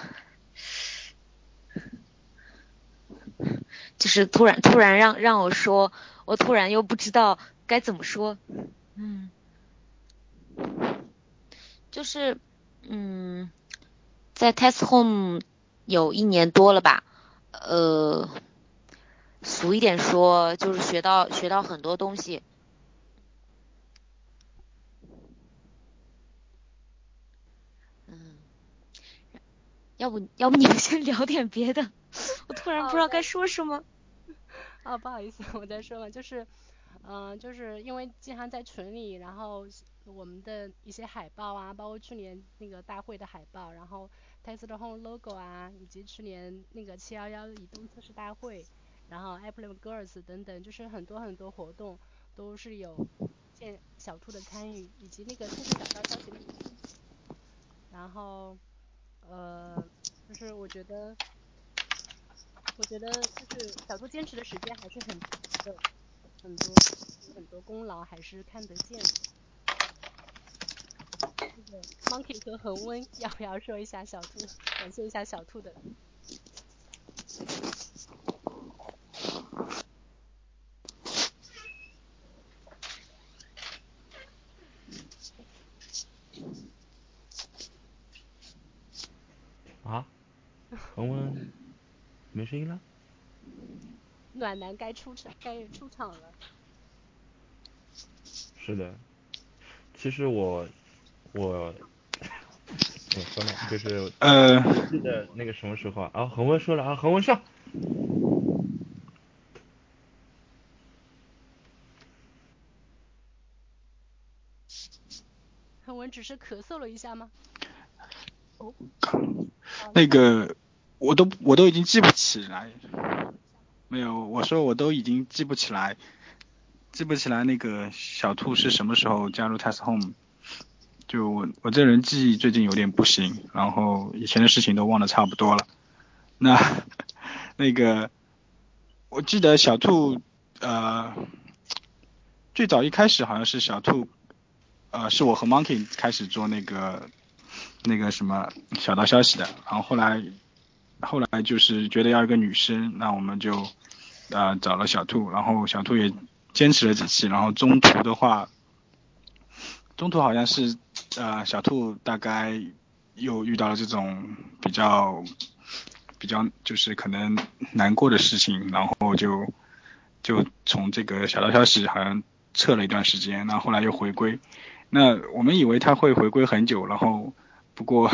就是突然突然让让我说，我突然又不知道该怎么说。嗯，就是嗯。在 TesterHome 有一年多了吧，呃，俗一点说就是学到学到很多东西。嗯，要不要不你们先聊点别的，我突然不知道该说什么。啊，不好意思，我在说嘛，就是，嗯、呃，就是因为经常在群里，然后。我们的一些海报啊，包括去年那个大会的海报，然后 TesterHome logo 啊，以及去年那个七一一移动测试大会，然后 Appium Girls 等等，就是很多很多活动都是有见小兔的参与，以及那个测试小道消息。然后呃，就是我觉得，我觉得就是小兔坚持的时间还是很长的，很多很多功劳还是看得见的。Monkey 和恒温要不要说一下小兔，感谢一下小兔的？啊？恒温没声音了？暖男该出场，该出场了。是的，其实我我我说呢，就是呃，记得那个什么时候啊？啊，恒温说了啊，恒温上。恒温只是咳嗽了一下吗？哦，那个我都我都已经记不起来，没有，我说我都已经记不起来。记不起来那个小兔是什么时候加入 TesterHome， 就我我这人记忆最近有点不行，然后以前的事情都忘得差不多了。那那个我记得小兔呃最早一开始好像是小兔呃是我和 Monkey 开始做那个那个什么小道消息的，然后后来后来就是觉得要一个女生，那我们就呃找了小兔，然后小兔也坚持了几期，然后中途的话，中途好像是呃小兔大概又遇到了这种比较比较就是可能难过的事情，然后就就从这个小道消息好像撤了一段时间，然后后来又回归。那我们以为他会回归很久，然后不过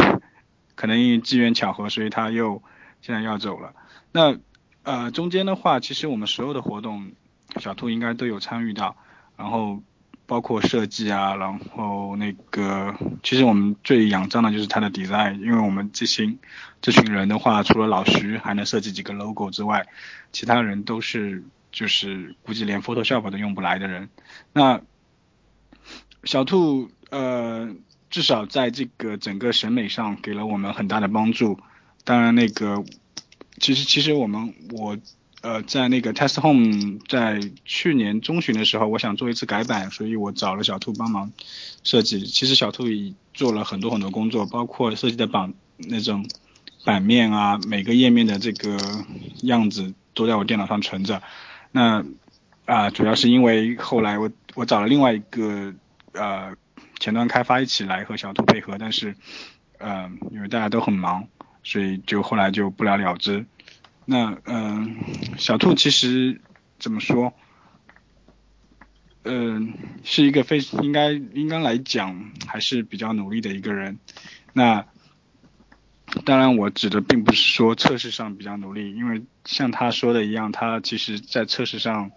可能因为机缘巧合，所以他又现在要走了。那呃中间的话，其实我们所有的活动小兔应该都有参与到，然后包括设计啊，然后那个其实我们最仰仗的就是它的 design， 因为我们这些这群人的话，除了老徐还能设计几个 logo 之外，其他人都是就是估计连 Photoshop 都用不来的人。那小兔呃至少在这个整个审美上给了我们很大的帮助。当然那个其实其实我们我。呃，在那个 TesterHome 在去年中旬的时候，我想做一次改版，所以我找了小兔帮忙设计。其实小兔也做了很多很多工作，包括设计的版那种版面啊，每个页面的这个样子都在我电脑上存着。那啊、呃，主要是因为后来我我找了另外一个呃前端开发一起来和小兔配合，但是呃因为大家都很忙，所以就后来就不了了之。那嗯、呃，小兔其实怎么说，嗯、呃，是一个非应该应该来讲还是比较努力的一个人。那当然我指的并不是说测试上比较努力，因为像他说的一样，他其实在测试上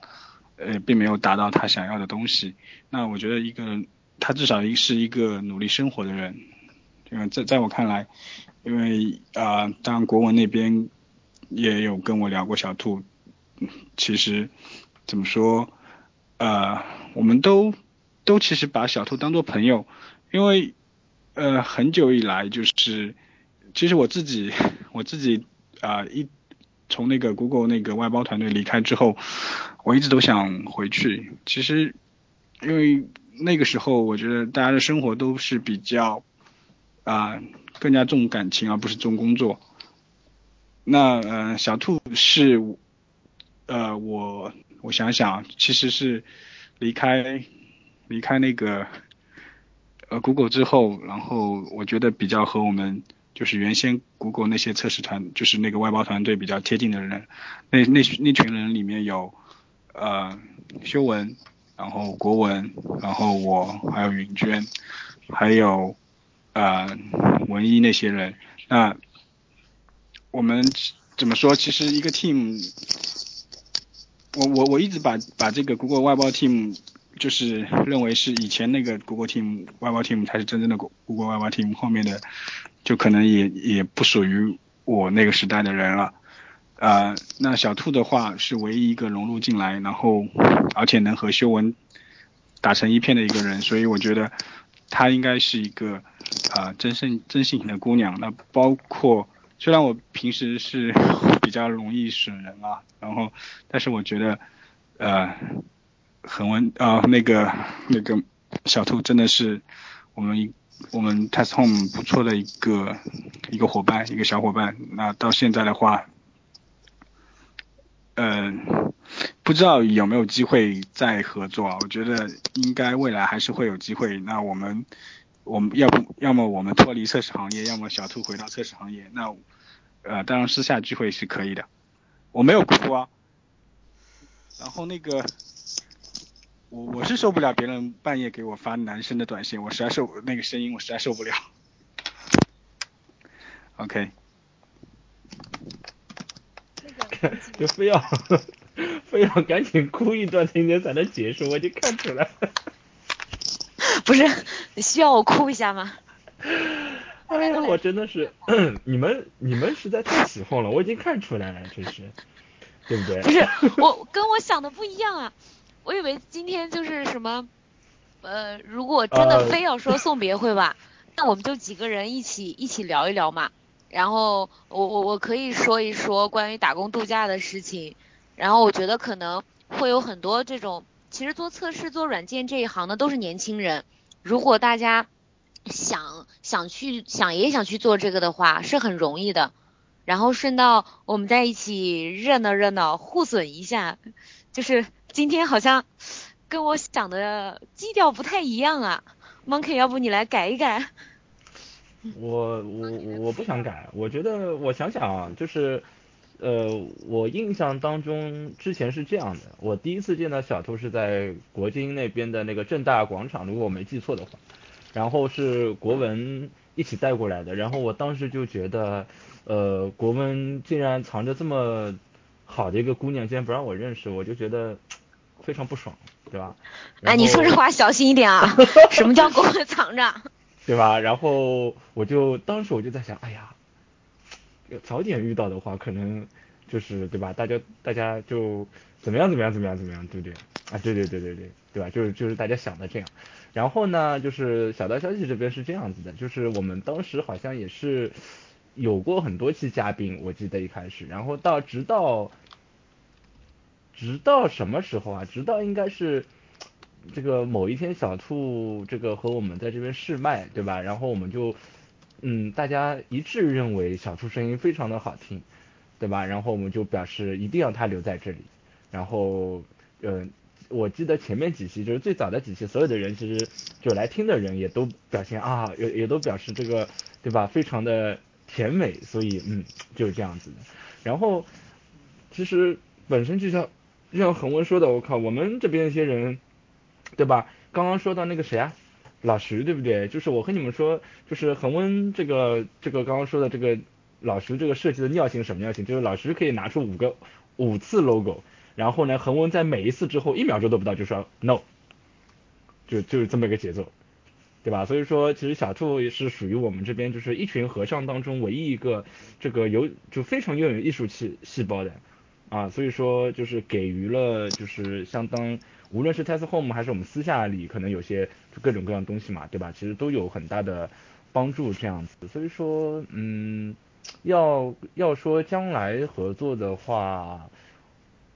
呃并没有达到他想要的东西。那我觉得一个他至少是一个努力生活的人，因为在在我看来，因为啊、呃，当然国文那边。也有跟我聊过小兔，其实怎么说，呃，我们都都其实把小兔当作朋友，因为呃很久以来就是，其实我自己我自己啊、呃、一从那个 Google 那个外包团队离开之后，我一直都想回去。其实因为那个时候我觉得大家的生活都是比较啊、呃、更加重感情而不是重工作。那呃小兔是呃我我想想其实是离开离开那个呃 Google 之后，然后我觉得比较和我们就是原先 Google 那些测试团就是那个外包团队比较贴近的人，那那那群人里面有呃修文，然后国文，然后我还有云娟，还有呃文一那些人。那我们怎么说？其实一个 team， 我我我一直把把这个 Google 外包 team 就是认为是以前那个 Google team 外包 team 才是真正的 Google 外包 team， 后面的就可能也也不属于我那个时代的人了。呃，那小兔的话是唯一一个融入进来，然后而且能和修文打成一片的一个人，所以我觉得她应该是一个啊真性真性情的姑娘。那包括。虽然我平时是比较容易损人啊，然后，但是我觉得，呃，很温啊、呃，那个那个小兔真的是我们我们 TesterHome 不错的一个一个伙伴，一个小伙伴。那到现在的话，呃，不知道有没有机会再合作，我觉得应该未来还是会有机会。那我们。我们要不要么我们脱离测试行业，要么小兔回到测试行业，那呃当然私下聚会是可以的，我没有哭啊。然后那个我我是受不了别人半夜给我发男生的短信，我实在受那个声音我实在受不了。OK。就非要非要赶紧哭一段情节才能结束，我就看出来了。不是，你需要我哭一下吗？哎呀，我真的是，你们你们实在太起哄了，我已经看出来了，真是，对不对？不是，我跟我想的不一样啊，我以为今天就是什么，呃，如果真的非要说送别会吧，呃、那我们就几个人一起一起聊一聊嘛。然后我我我可以说一说关于打工度假的事情，然后我觉得可能会有很多这种，其实做测试做软件这一行的都是年轻人，如果大家想想去想也想去做这个的话是很容易的，然后顺道我们在一起热闹热闹互损一下，就是今天好像跟我想的基调不太一样啊， Monkey 要不你来改一改。我我我不想改，我觉得我想想啊，就是，呃，我印象当中之前是这样的，我第一次见到小兔是在国金那边的那个正大广场，如果我没记错的话，然后是国文一起带过来的，然后我当时就觉得，呃，国文竟然藏着这么好的一个姑娘，竟然不让我认识，我就觉得非常不爽，对吧？哎，你说这话小心一点啊！什么叫国文藏着？对吧？然后我就当时我就在想，哎呀，早点遇到的话，可能就是对吧？大家大家就怎么样怎么样怎么样怎么样，对不对？啊，对对对对对，对吧？就是就是大家想的这样。然后呢，就是小道消息这边是这样子的，就是我们当时好像也是有过很多期嘉宾，我记得一开始，然后到直到直到什么时候啊？直到应该是。这个某一天小兔这个和我们在这边试麦，对吧？然后我们就嗯大家一致认为小兔声音非常的好听，对吧？然后我们就表示一定要他留在这里，然后呃我记得前面几期就是最早的几期所有的人其实就来听的人也都表现啊也也都表示这个对吧非常的甜美，所以嗯就是这样子的。然后其实本身就像就像恒文说的，我靠我们这边一些人对吧？刚刚说到那个谁啊，老徐对不对？就是我和你们说，就是恒温这个这个刚刚说的这个老徐这个设计的尿性什么尿性？就是老徐可以拿出五个五次 logo， 然后呢，恒温在每一次之后一秒钟都不到就说 no， 就就是这么一个节奏，对吧？所以说其实小兔也是属于我们这边就是一群和尚当中唯一一个这个有就非常拥有艺术气细胞的啊，所以说就是给予了就是相当。无论是 TesterHome 还是我们私下里可能有些就各种各样的东西嘛，对吧？其实都有很大的帮助这样子，所以说，嗯，要要说将来合作的话，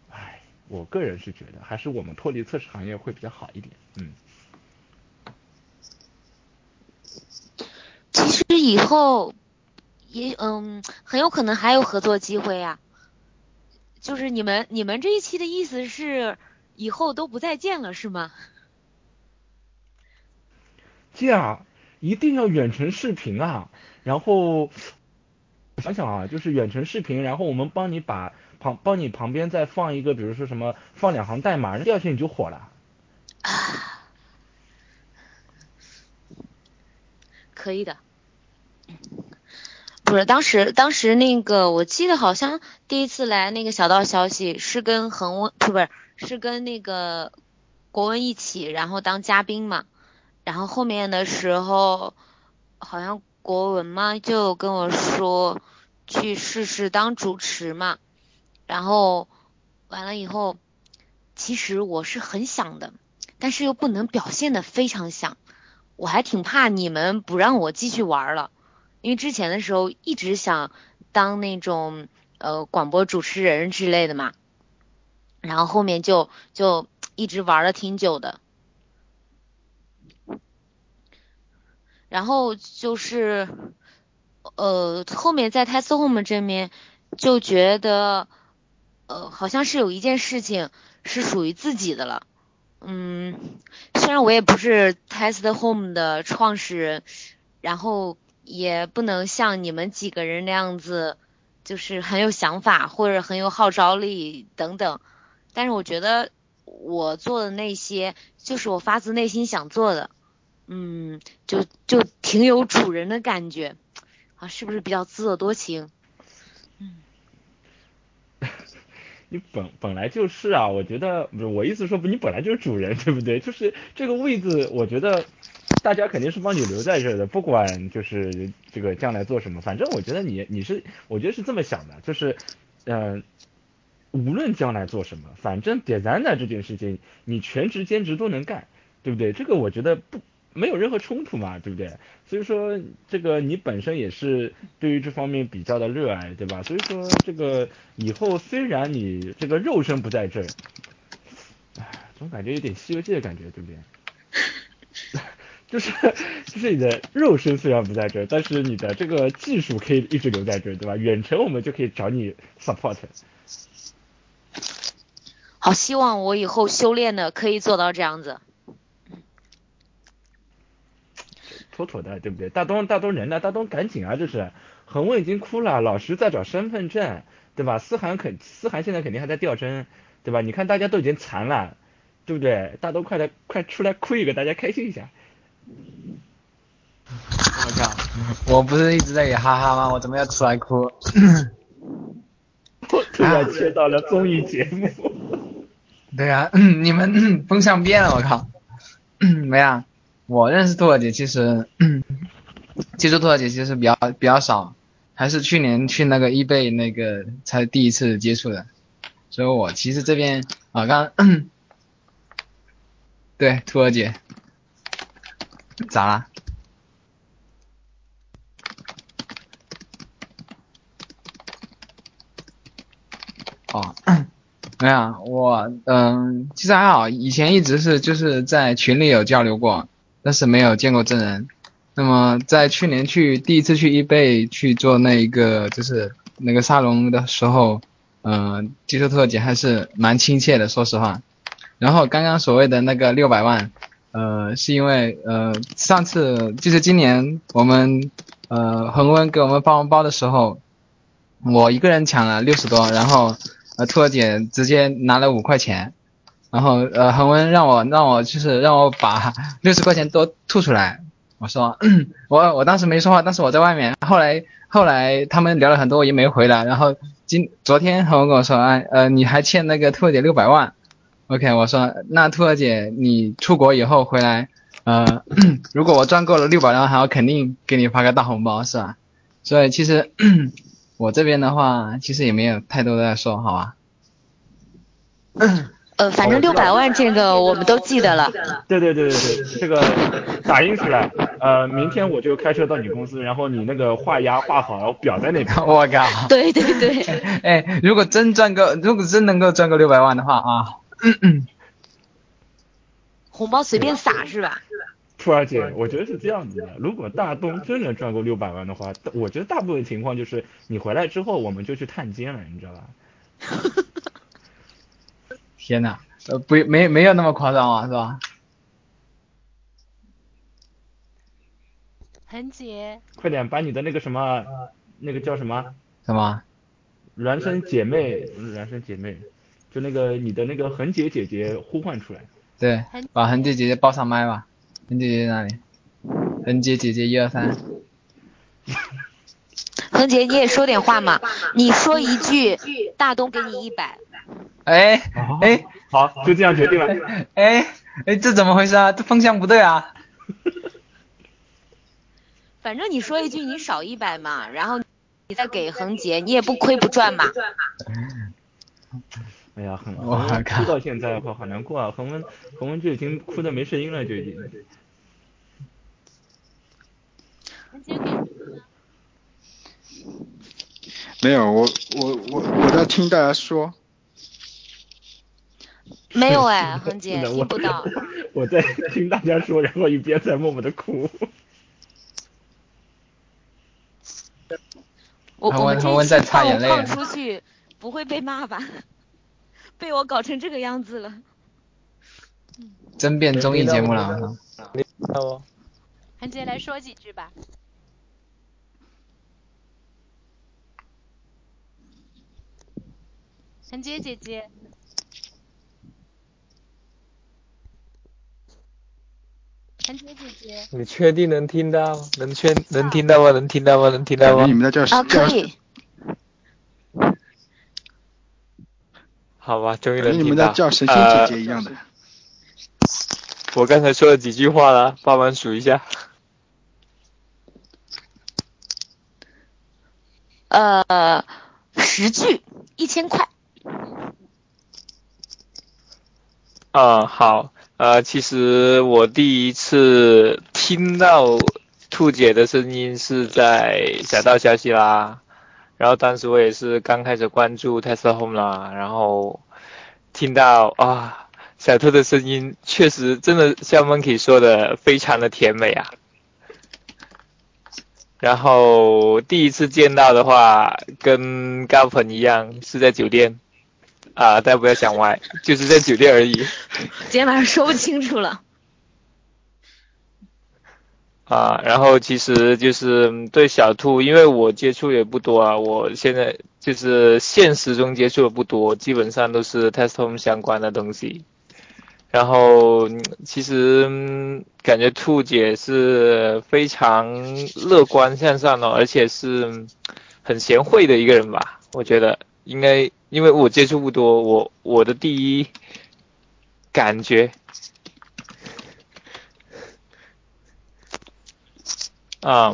哎，我个人是觉得还是我们脱离测试行业会比较好一点，嗯。其实以后也嗯很有可能还有合作机会呀、啊，就是你们你们这一期的意思是。以后都不再见了是吗？这样一定要远程视频啊，然后想想啊，就是远程视频，然后我们帮你把旁帮你旁边再放一个，比如说什么放两行代码，第二天你就火了、啊、可以的。不是当时，当时那个我记得好像第一次来那个小道消息是跟恒温，不是是跟那个国文一起，然后当嘉宾嘛。然后后面的时候，好像国文嘛就跟我说去试试当主持嘛。然后完了以后，其实我是很想的，但是又不能表现得非常想。我还挺怕你们不让我继续玩了。因为之前的时候一直想当那种呃广播主持人之类的嘛，然后后面就就一直玩了挺久的，然后就是呃后面在 TesterHome 这边就觉得呃好像是有一件事情是属于自己的了，嗯，虽然我也不是 TesterHome 的创始人，然后也不能像你们几个人那样子，就是很有想法或者很有号召力等等，但是我觉得我做的那些就是我发自内心想做的，嗯，就就挺有主人的感觉啊，是不是比较自作多情？嗯，你本本来就是啊，我觉得不是我意思说不，你本来就是主人，对不对？就是这个位置，我觉得大家肯定是帮你留在这儿的，不管就是这个将来做什么，反正我觉得你你是，我觉得是这么想的，就是嗯、呃，无论将来做什么，反正 designer 这件事情你全职兼职都能干，对不对？这个我觉得不没有任何冲突嘛，对不对？所以说这个你本身也是对于这方面比较的热爱，对吧？所以说这个以后虽然你这个肉身不在这儿，唉，总感觉有点西游记的感觉，对不对？就是就是你的肉身虽然不在这儿，但是你的这个技术可以一直留在这儿，对吧？远程我们就可以找你 support。 好希望我以后修炼的可以做到这样子，妥妥的，对不对？大东大东人呢？大东赶紧啊！就是恒温已经哭了，老师在找身份证，对吧？思涵肯思涵现在肯定还在吊针，对吧？你看大家都已经残了，对不对？大东快来快出来哭一个，大家开心一下。我靠！我不是一直在给哈哈吗？我怎么要出来哭？我突然接到了综艺节目。啊对啊，你们风向变了，我靠！没啊，我认识兔儿姐其实接触兔儿姐其实比较比较少，还是去年去那个eBay那个才第一次接触的，所以我其实这边啊刚对兔儿姐。咋啦？哦，没有，我嗯，其实还好，以前一直是就是在群里有交流过，但是没有见过真人。那么在去年去第一次去eBay去做那一个就是那个沙龙的时候，嗯，接受特姐还是蛮亲切的，说实话。然后刚刚所谓的那个六百万。呃，是因为呃上次就是今年我们呃恒温给我们发红包的时候，我一个人抢了六十多，然后呃兔儿姐直接拿了五块钱，然后呃恒温让我让我就是让我把六十块钱多吐出来，我说我我当时没说话，但是我在外面，后来后来他们聊了很多，我也没回来，然后今昨天恒温跟我说，哎呃你还欠那个兔儿姐六百万。OK， 我说那兔儿姐，你出国以后回来，呃，如果我赚够了六百万，还我肯定给你发个大红包，是吧？所以其实我这边的话，其实也没有太多的说，好吧？呃，反正六百万这个我们都记得了。对对对对对，这个打印出来，呃，明天我就开车到你公司，然后你那个画押画好，然后表在那边。我靠！对对对。哎，如果真赚够，如果真能够赚够六百万的话啊。嗯嗯，红包随便撒是吧？兔儿姐，我觉得是这样子的。如果大东真的赚够六百万的话，我觉得大部分情况就是你回来之后我们就去探监了，你知道吧？天哪，呃，不，没没有那么夸张啊，是吧？恒姐，快点把你的那个什么，那个叫什么什么，孪生姐妹，孪生姐妹。就那个你的那个恒姐姐姐呼唤出来，对，把恒姐姐姐抱上麦吧。恒姐姐在哪里？恒姐姐姐一二三。恒姐你也说点话嘛，你说一句，大东给你一百。哎哎，好，就这样决定了。哎哎，这怎么回事啊？这风向不对啊。反正你说一句你少一百嘛，然后你再给恒姐，你也不亏不赚嘛。哎呀，很我哭到现在，好好难过啊！恒温，恒温就已经哭得没声音了，就已经。没有，我我我我在听大家说。没有哎，恒姐听不到。我在听大家说，然后一边在默默的哭。我我恒温在擦眼泪。放出去。不会被骂吧？被我搞成这个样子了。争辩综艺节目了，你知道吗？韩杰来说几句吧。韩杰姐姐。韩杰姐姐。你确定能听到？能确能听到吗？能听到吗？能听到吗？你们在叫什么？啊，可以。好吧，终于能听到。你们在叫神仙姐姐一样的。呃我刚才说了几句话了，帮忙数一下。呃，十句一千块。嗯，好。呃，其实我第一次听到兔姐的声音是在小道消息啦，然后当时我也是刚开始关注 TesterHome 啦，然后听到啊。小兔的声音确实真的像 Monkey 说的非常的甜美啊，然后第一次见到的话跟高鹏一样是在酒店啊，大家不要想歪，就是在酒店而已，今天晚上说不清楚了啊。然后其实就是对小兔，因为我接触也不多啊，我现在就是现实中接触的不多，基本上都是 TesterHome 相关的东西。然后其实感觉兔姐是非常乐观向上的，而且是很贤惠的一个人吧，我觉得应该，因为我接触不多，我我的第一感觉嗯，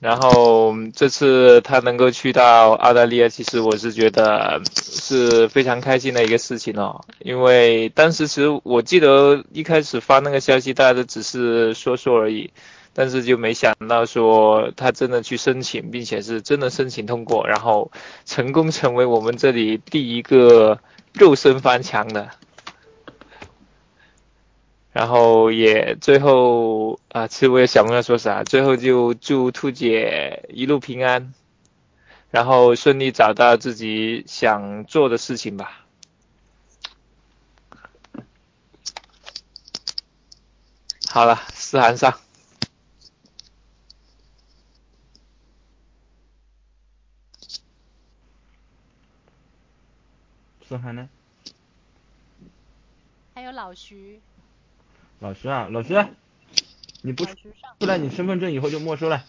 然后这次他能够去到澳大利亚，其实我是觉得是非常开心的一个事情哦。因为当时其实我记得一开始发那个消息，大家都只是说说而已，但是就没想到说他真的去申请，并且是真的申请通过，然后成功成为我们这里第一个肉身翻墙的。然后也最后啊，其实我也想不到说啥，最后就祝兔姐一路平安，然后顺利找到自己想做的事情吧。好了，思涵上。思涵呢？还有老徐。老徐啊，老徐，你不出来，你身份证以后就没收了。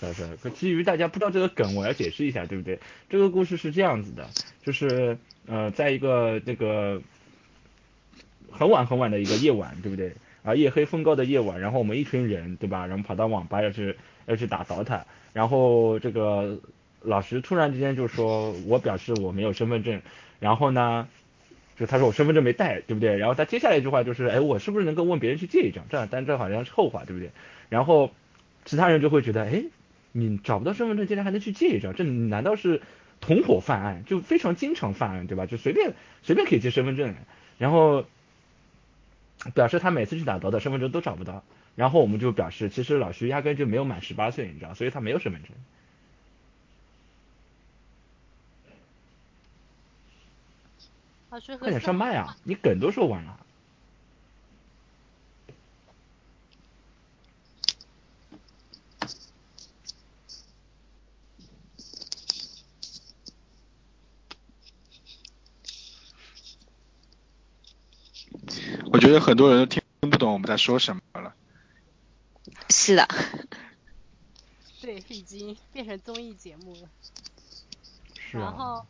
对对，可基于大家不知道这个梗，我要解释一下，对不对？这个故事是这样子的，就是呃，在一个那个很晚很晚的一个夜晚，对不对？啊，夜黑风高的夜晚，然后我们一群人，对吧？然后跑到网吧要去要去打倒塔，然后这个。老师突然之间就说，我表示我没有身份证，然后呢，就他说我身份证没带，对不对？然后他接下来一句话就是，哎，我是不是能够问别人去借一张？这样，但这好像是后话，对不对？然后其他人就会觉得，哎，你找不到身份证，竟然还能去借一张，这难道是同伙犯案？就非常经常犯案，对吧？就随便随便可以借身份证。然后表示他每次去打倒的身份证都找不到。然后我们就表示，其实老徐压根就没有满十八岁，你知道，所以他没有身份证。快点上麦啊！你梗都说完了。我觉得很多人都听不懂我们在说什么了。是的。对，已经变成综艺节目了。是啊。然后。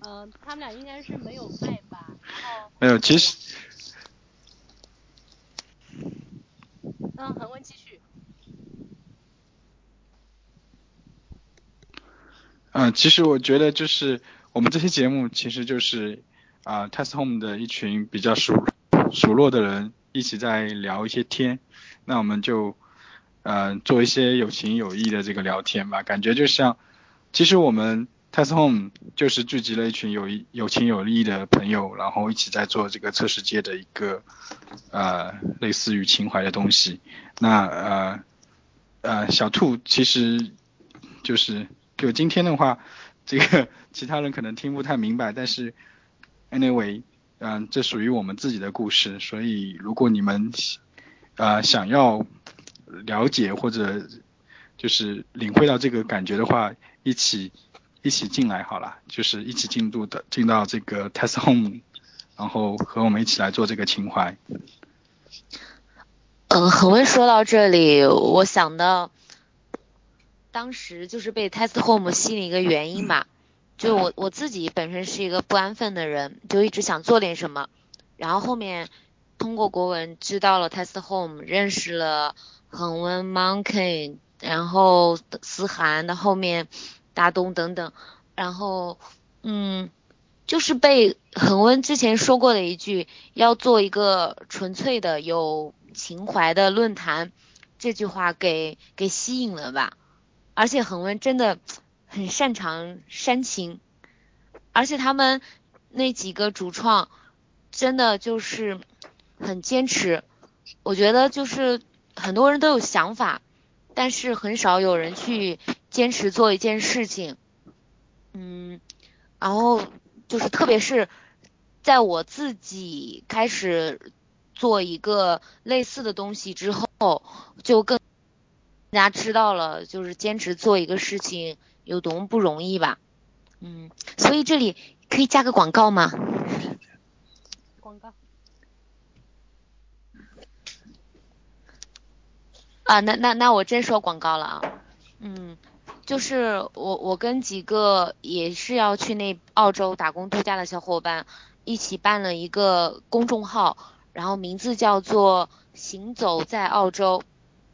嗯、呃，他们俩应该是没有卖吧？然后没有，其实，嗯，恒文继续。嗯，其实我觉得就是我们这期节目其实就是啊、呃、，TesterHome 的一群比较熟熟络的人一起在聊一些天，那我们就呃做一些有情有义的这个聊天吧，感觉就像其实我们。TesterHome 就是聚集了一群有有情有义的朋友，然后一起在做这个测试界的一个呃类似于情怀的东西。那呃呃小兔其实就是就今天的话，这个其他人可能听不太明白，但是 anyway 嗯、呃，这属于我们自己的故事，所以如果你们呃想要了解或者就是领会到这个感觉的话，一起一起进来好了，就是一起进入的进到这个 TesterHome， 然后和我们一起来做这个情怀。嗯，何威说到这里，我想到当时就是被 TesterHome 吸引一个原因嘛，就我我自己本身是一个不安分的人，就一直想做点什么，然后后面通过国文知道了 TesterHome， 认识了恒温 Monkey， 然后思涵的后面大东等等，然后嗯，就是被恒温之前说过的一句要做一个纯粹的有情怀的论坛这句话给给吸引了吧。而且恒温真的很擅长煽情，而且他们那几个主创真的就是很坚持，我觉得就是很多人都有想法，但是很少有人去坚持做一件事情。嗯，然后就是特别是在我自己开始做一个类似的东西之后，就更大家知道了就是坚持做一个事情有多么不容易吧。嗯，所以这里可以加个广告吗？广告啊，那那那我真说广告了啊。嗯，就是我我跟几个也是要去那澳洲打工度假的小伙伴一起办了一个公众号，然后名字叫做行走在澳洲，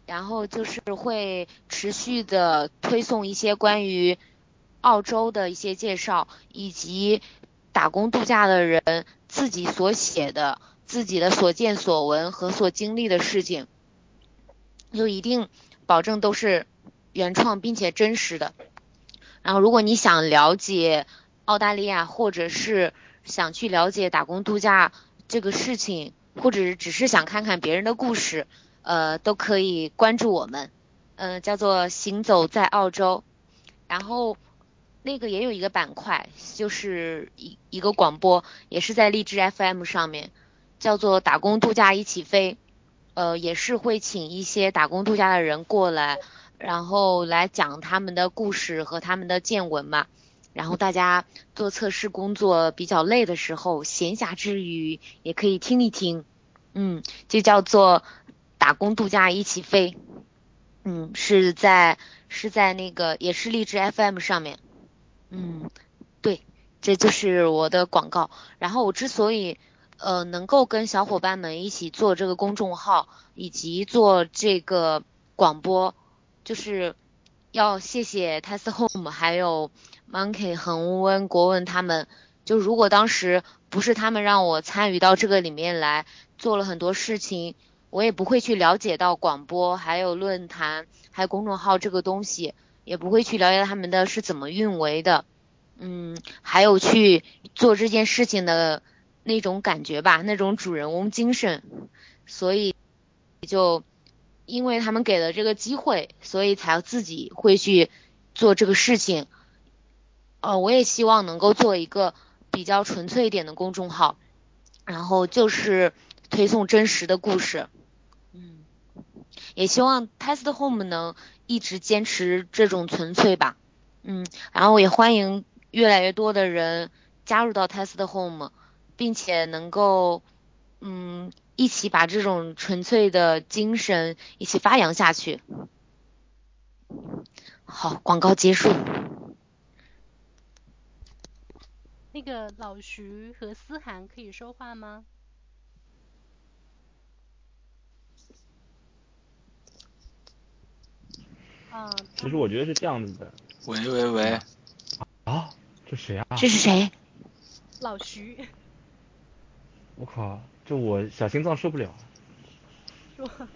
然后就是会持续的推送一些关于澳洲的一些介绍，以及打工度假的人自己所写的自己的所见所闻和所经历的事情，就一定保证都是原创并且真实的。然后如果你想了解澳大利亚，或者是想去了解打工度假这个事情，或者只是想看看别人的故事，呃，都可以关注我们，嗯、呃，叫做行走在澳洲。然后那个也有一个板块，就是一一个广播，也是在荔枝 F M 上面，叫做打工度假一起飞。呃，也是会请一些打工度假的人过来，然后来讲他们的故事和他们的见闻嘛。然后大家做测试工作比较累的时候，闲暇之余也可以听一听。嗯，就叫做打工度假一起飞。嗯，是在是在那个也是荔枝 F M 上面。嗯，对，这就是我的广告。然后我之所以呃，能够跟小伙伴们一起做这个公众号以及做这个广播，就是要谢谢 TesterHome 还有 Monkey 恒温国文他们，就如果当时不是他们让我参与到这个里面来做了很多事情，我也不会去了解到广播还有论坛还有公众号这个东西，也不会去了解到他们的是怎么运维的。嗯，还有去做这件事情的那种感觉吧，那种主人翁精神。所以就因为他们给了这个机会，所以才自己会去做这个事情。呃，我也希望能够做一个比较纯粹一点的公众号，然后就是推送真实的故事。嗯，也希望 TesterHome 能一直坚持这种纯粹吧。嗯，然后也欢迎越来越多的人加入到 TesterHome，并且能够嗯一起把这种纯粹的精神一起发扬下去。好，广告结束。那个老徐和思涵可以说话吗？啊，其实我觉得是这样子的。喂喂喂！啊，这谁啊？这是谁？老徐。我靠，这我小心脏受不了。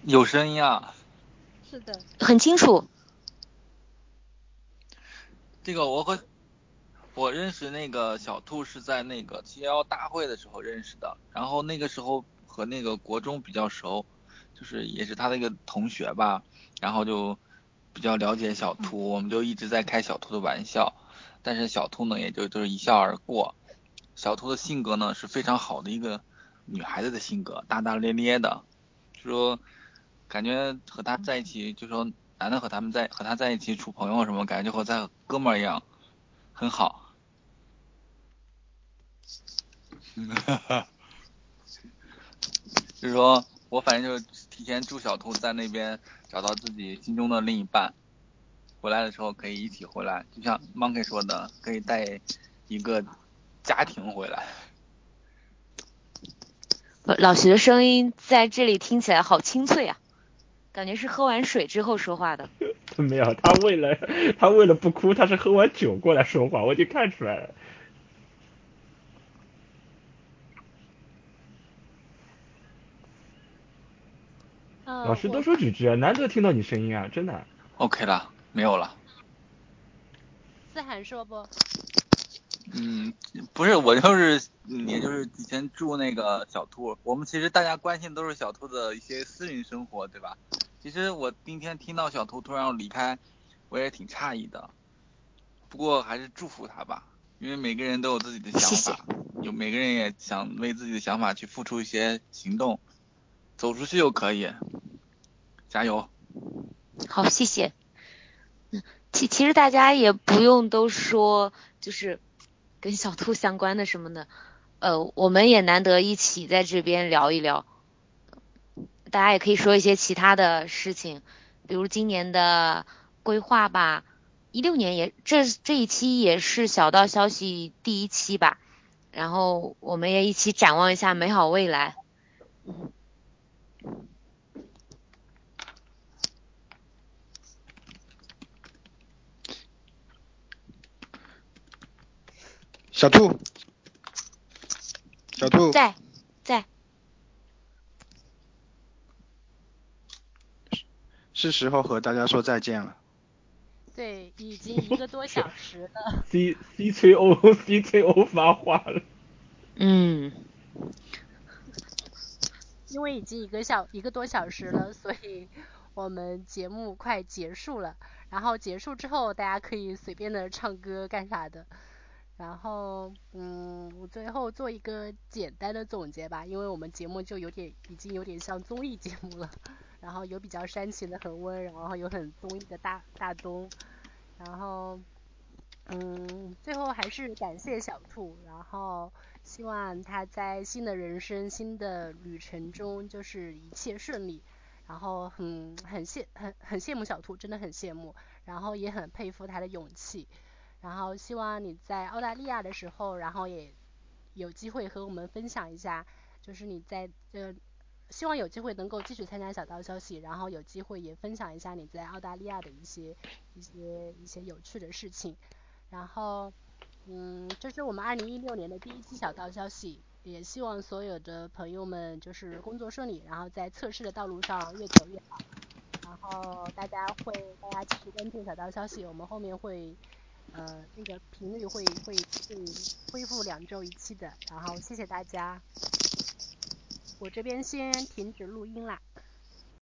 有声音啊？是的，很清楚。这个我和我认识那个小兔是在那个七一一大会的时候认识的，然后那个时候和那个国中比较熟，就是也是他的一个同学吧，然后就比较了解小兔，我们就一直在开小兔的玩笑。但是小兔呢也就就是一笑而过。小兔的性格呢是非常好的一个女孩子的性格，大大咧咧的，就说感觉和她在一起，就说男的和他们在和她在一起处朋友什么，感觉就和在哥们儿一样，很好。就是说我反正就是提前祝小兔在那边找到自己心中的另一半，回来的时候可以一起回来，就像 Monkey 说的，可以带一个家庭回来。老徐的声音在这里听起来好清脆啊，感觉是喝完水之后说话的。没有，他为了他为了不哭，他是喝完酒过来说话，我就看出来了。老师多说几句啊，难得听到你声音啊，真的。OK 了，没有了。思涵说不？嗯，不是，我就是，也就是以前住那个小兔，我们其实大家关心都是小兔的一些私人生活，对吧？其实我今天听到小兔突然离开，我也挺诧异的。不过还是祝福他吧，因为每个人都有自己的想法，谢谢有每个人也想为自己的想法去付出一些行动。走出去就可以，加油。好，谢谢。其其实大家也不用都说就是跟小兔相关的什么的，呃，我们也难得一起在这边聊一聊，大家也可以说一些其他的事情，比如今年的规划吧，一六年也这这一期也是小道消息第一期吧，然后我们也一起展望一下美好未来。小兔，小兔在在，是时候和大家说再见了。对，已经一个多小时了。C C 催 O C 催 O 发话了。嗯。因为已经一个小一个多小时了，所以我们节目快结束了。然后结束之后，大家可以随便的唱歌干啥的。然后，嗯，我最后做一个简单的总结吧，因为我们节目就有点已经有点像综艺节目了。然后有比较煽情的恒温，然后有很综艺的大大东。然后，嗯，最后还是感谢小兔。然后。希望他在新的人生、新的旅程中，就是一切顺利。然后很很羡很很羡慕小兔，真的很羡慕。然后也很佩服他的勇气。然后希望你在澳大利亚的时候，然后也有机会和我们分享一下，就是你在呃，希望有机会能够继续参加小道消息，然后有机会也分享一下你在澳大利亚的一些一些一些有趣的事情。然后。嗯，这是我们二零一六年的第一期小道消息，也希望所有的朋友们就是工作顺利，然后在测试的道路上越走越好。然后大家会大家继续关注小道消息，我们后面会呃那个频率会会会恢复两周一期的。然后谢谢大家，我这边先停止录音啦。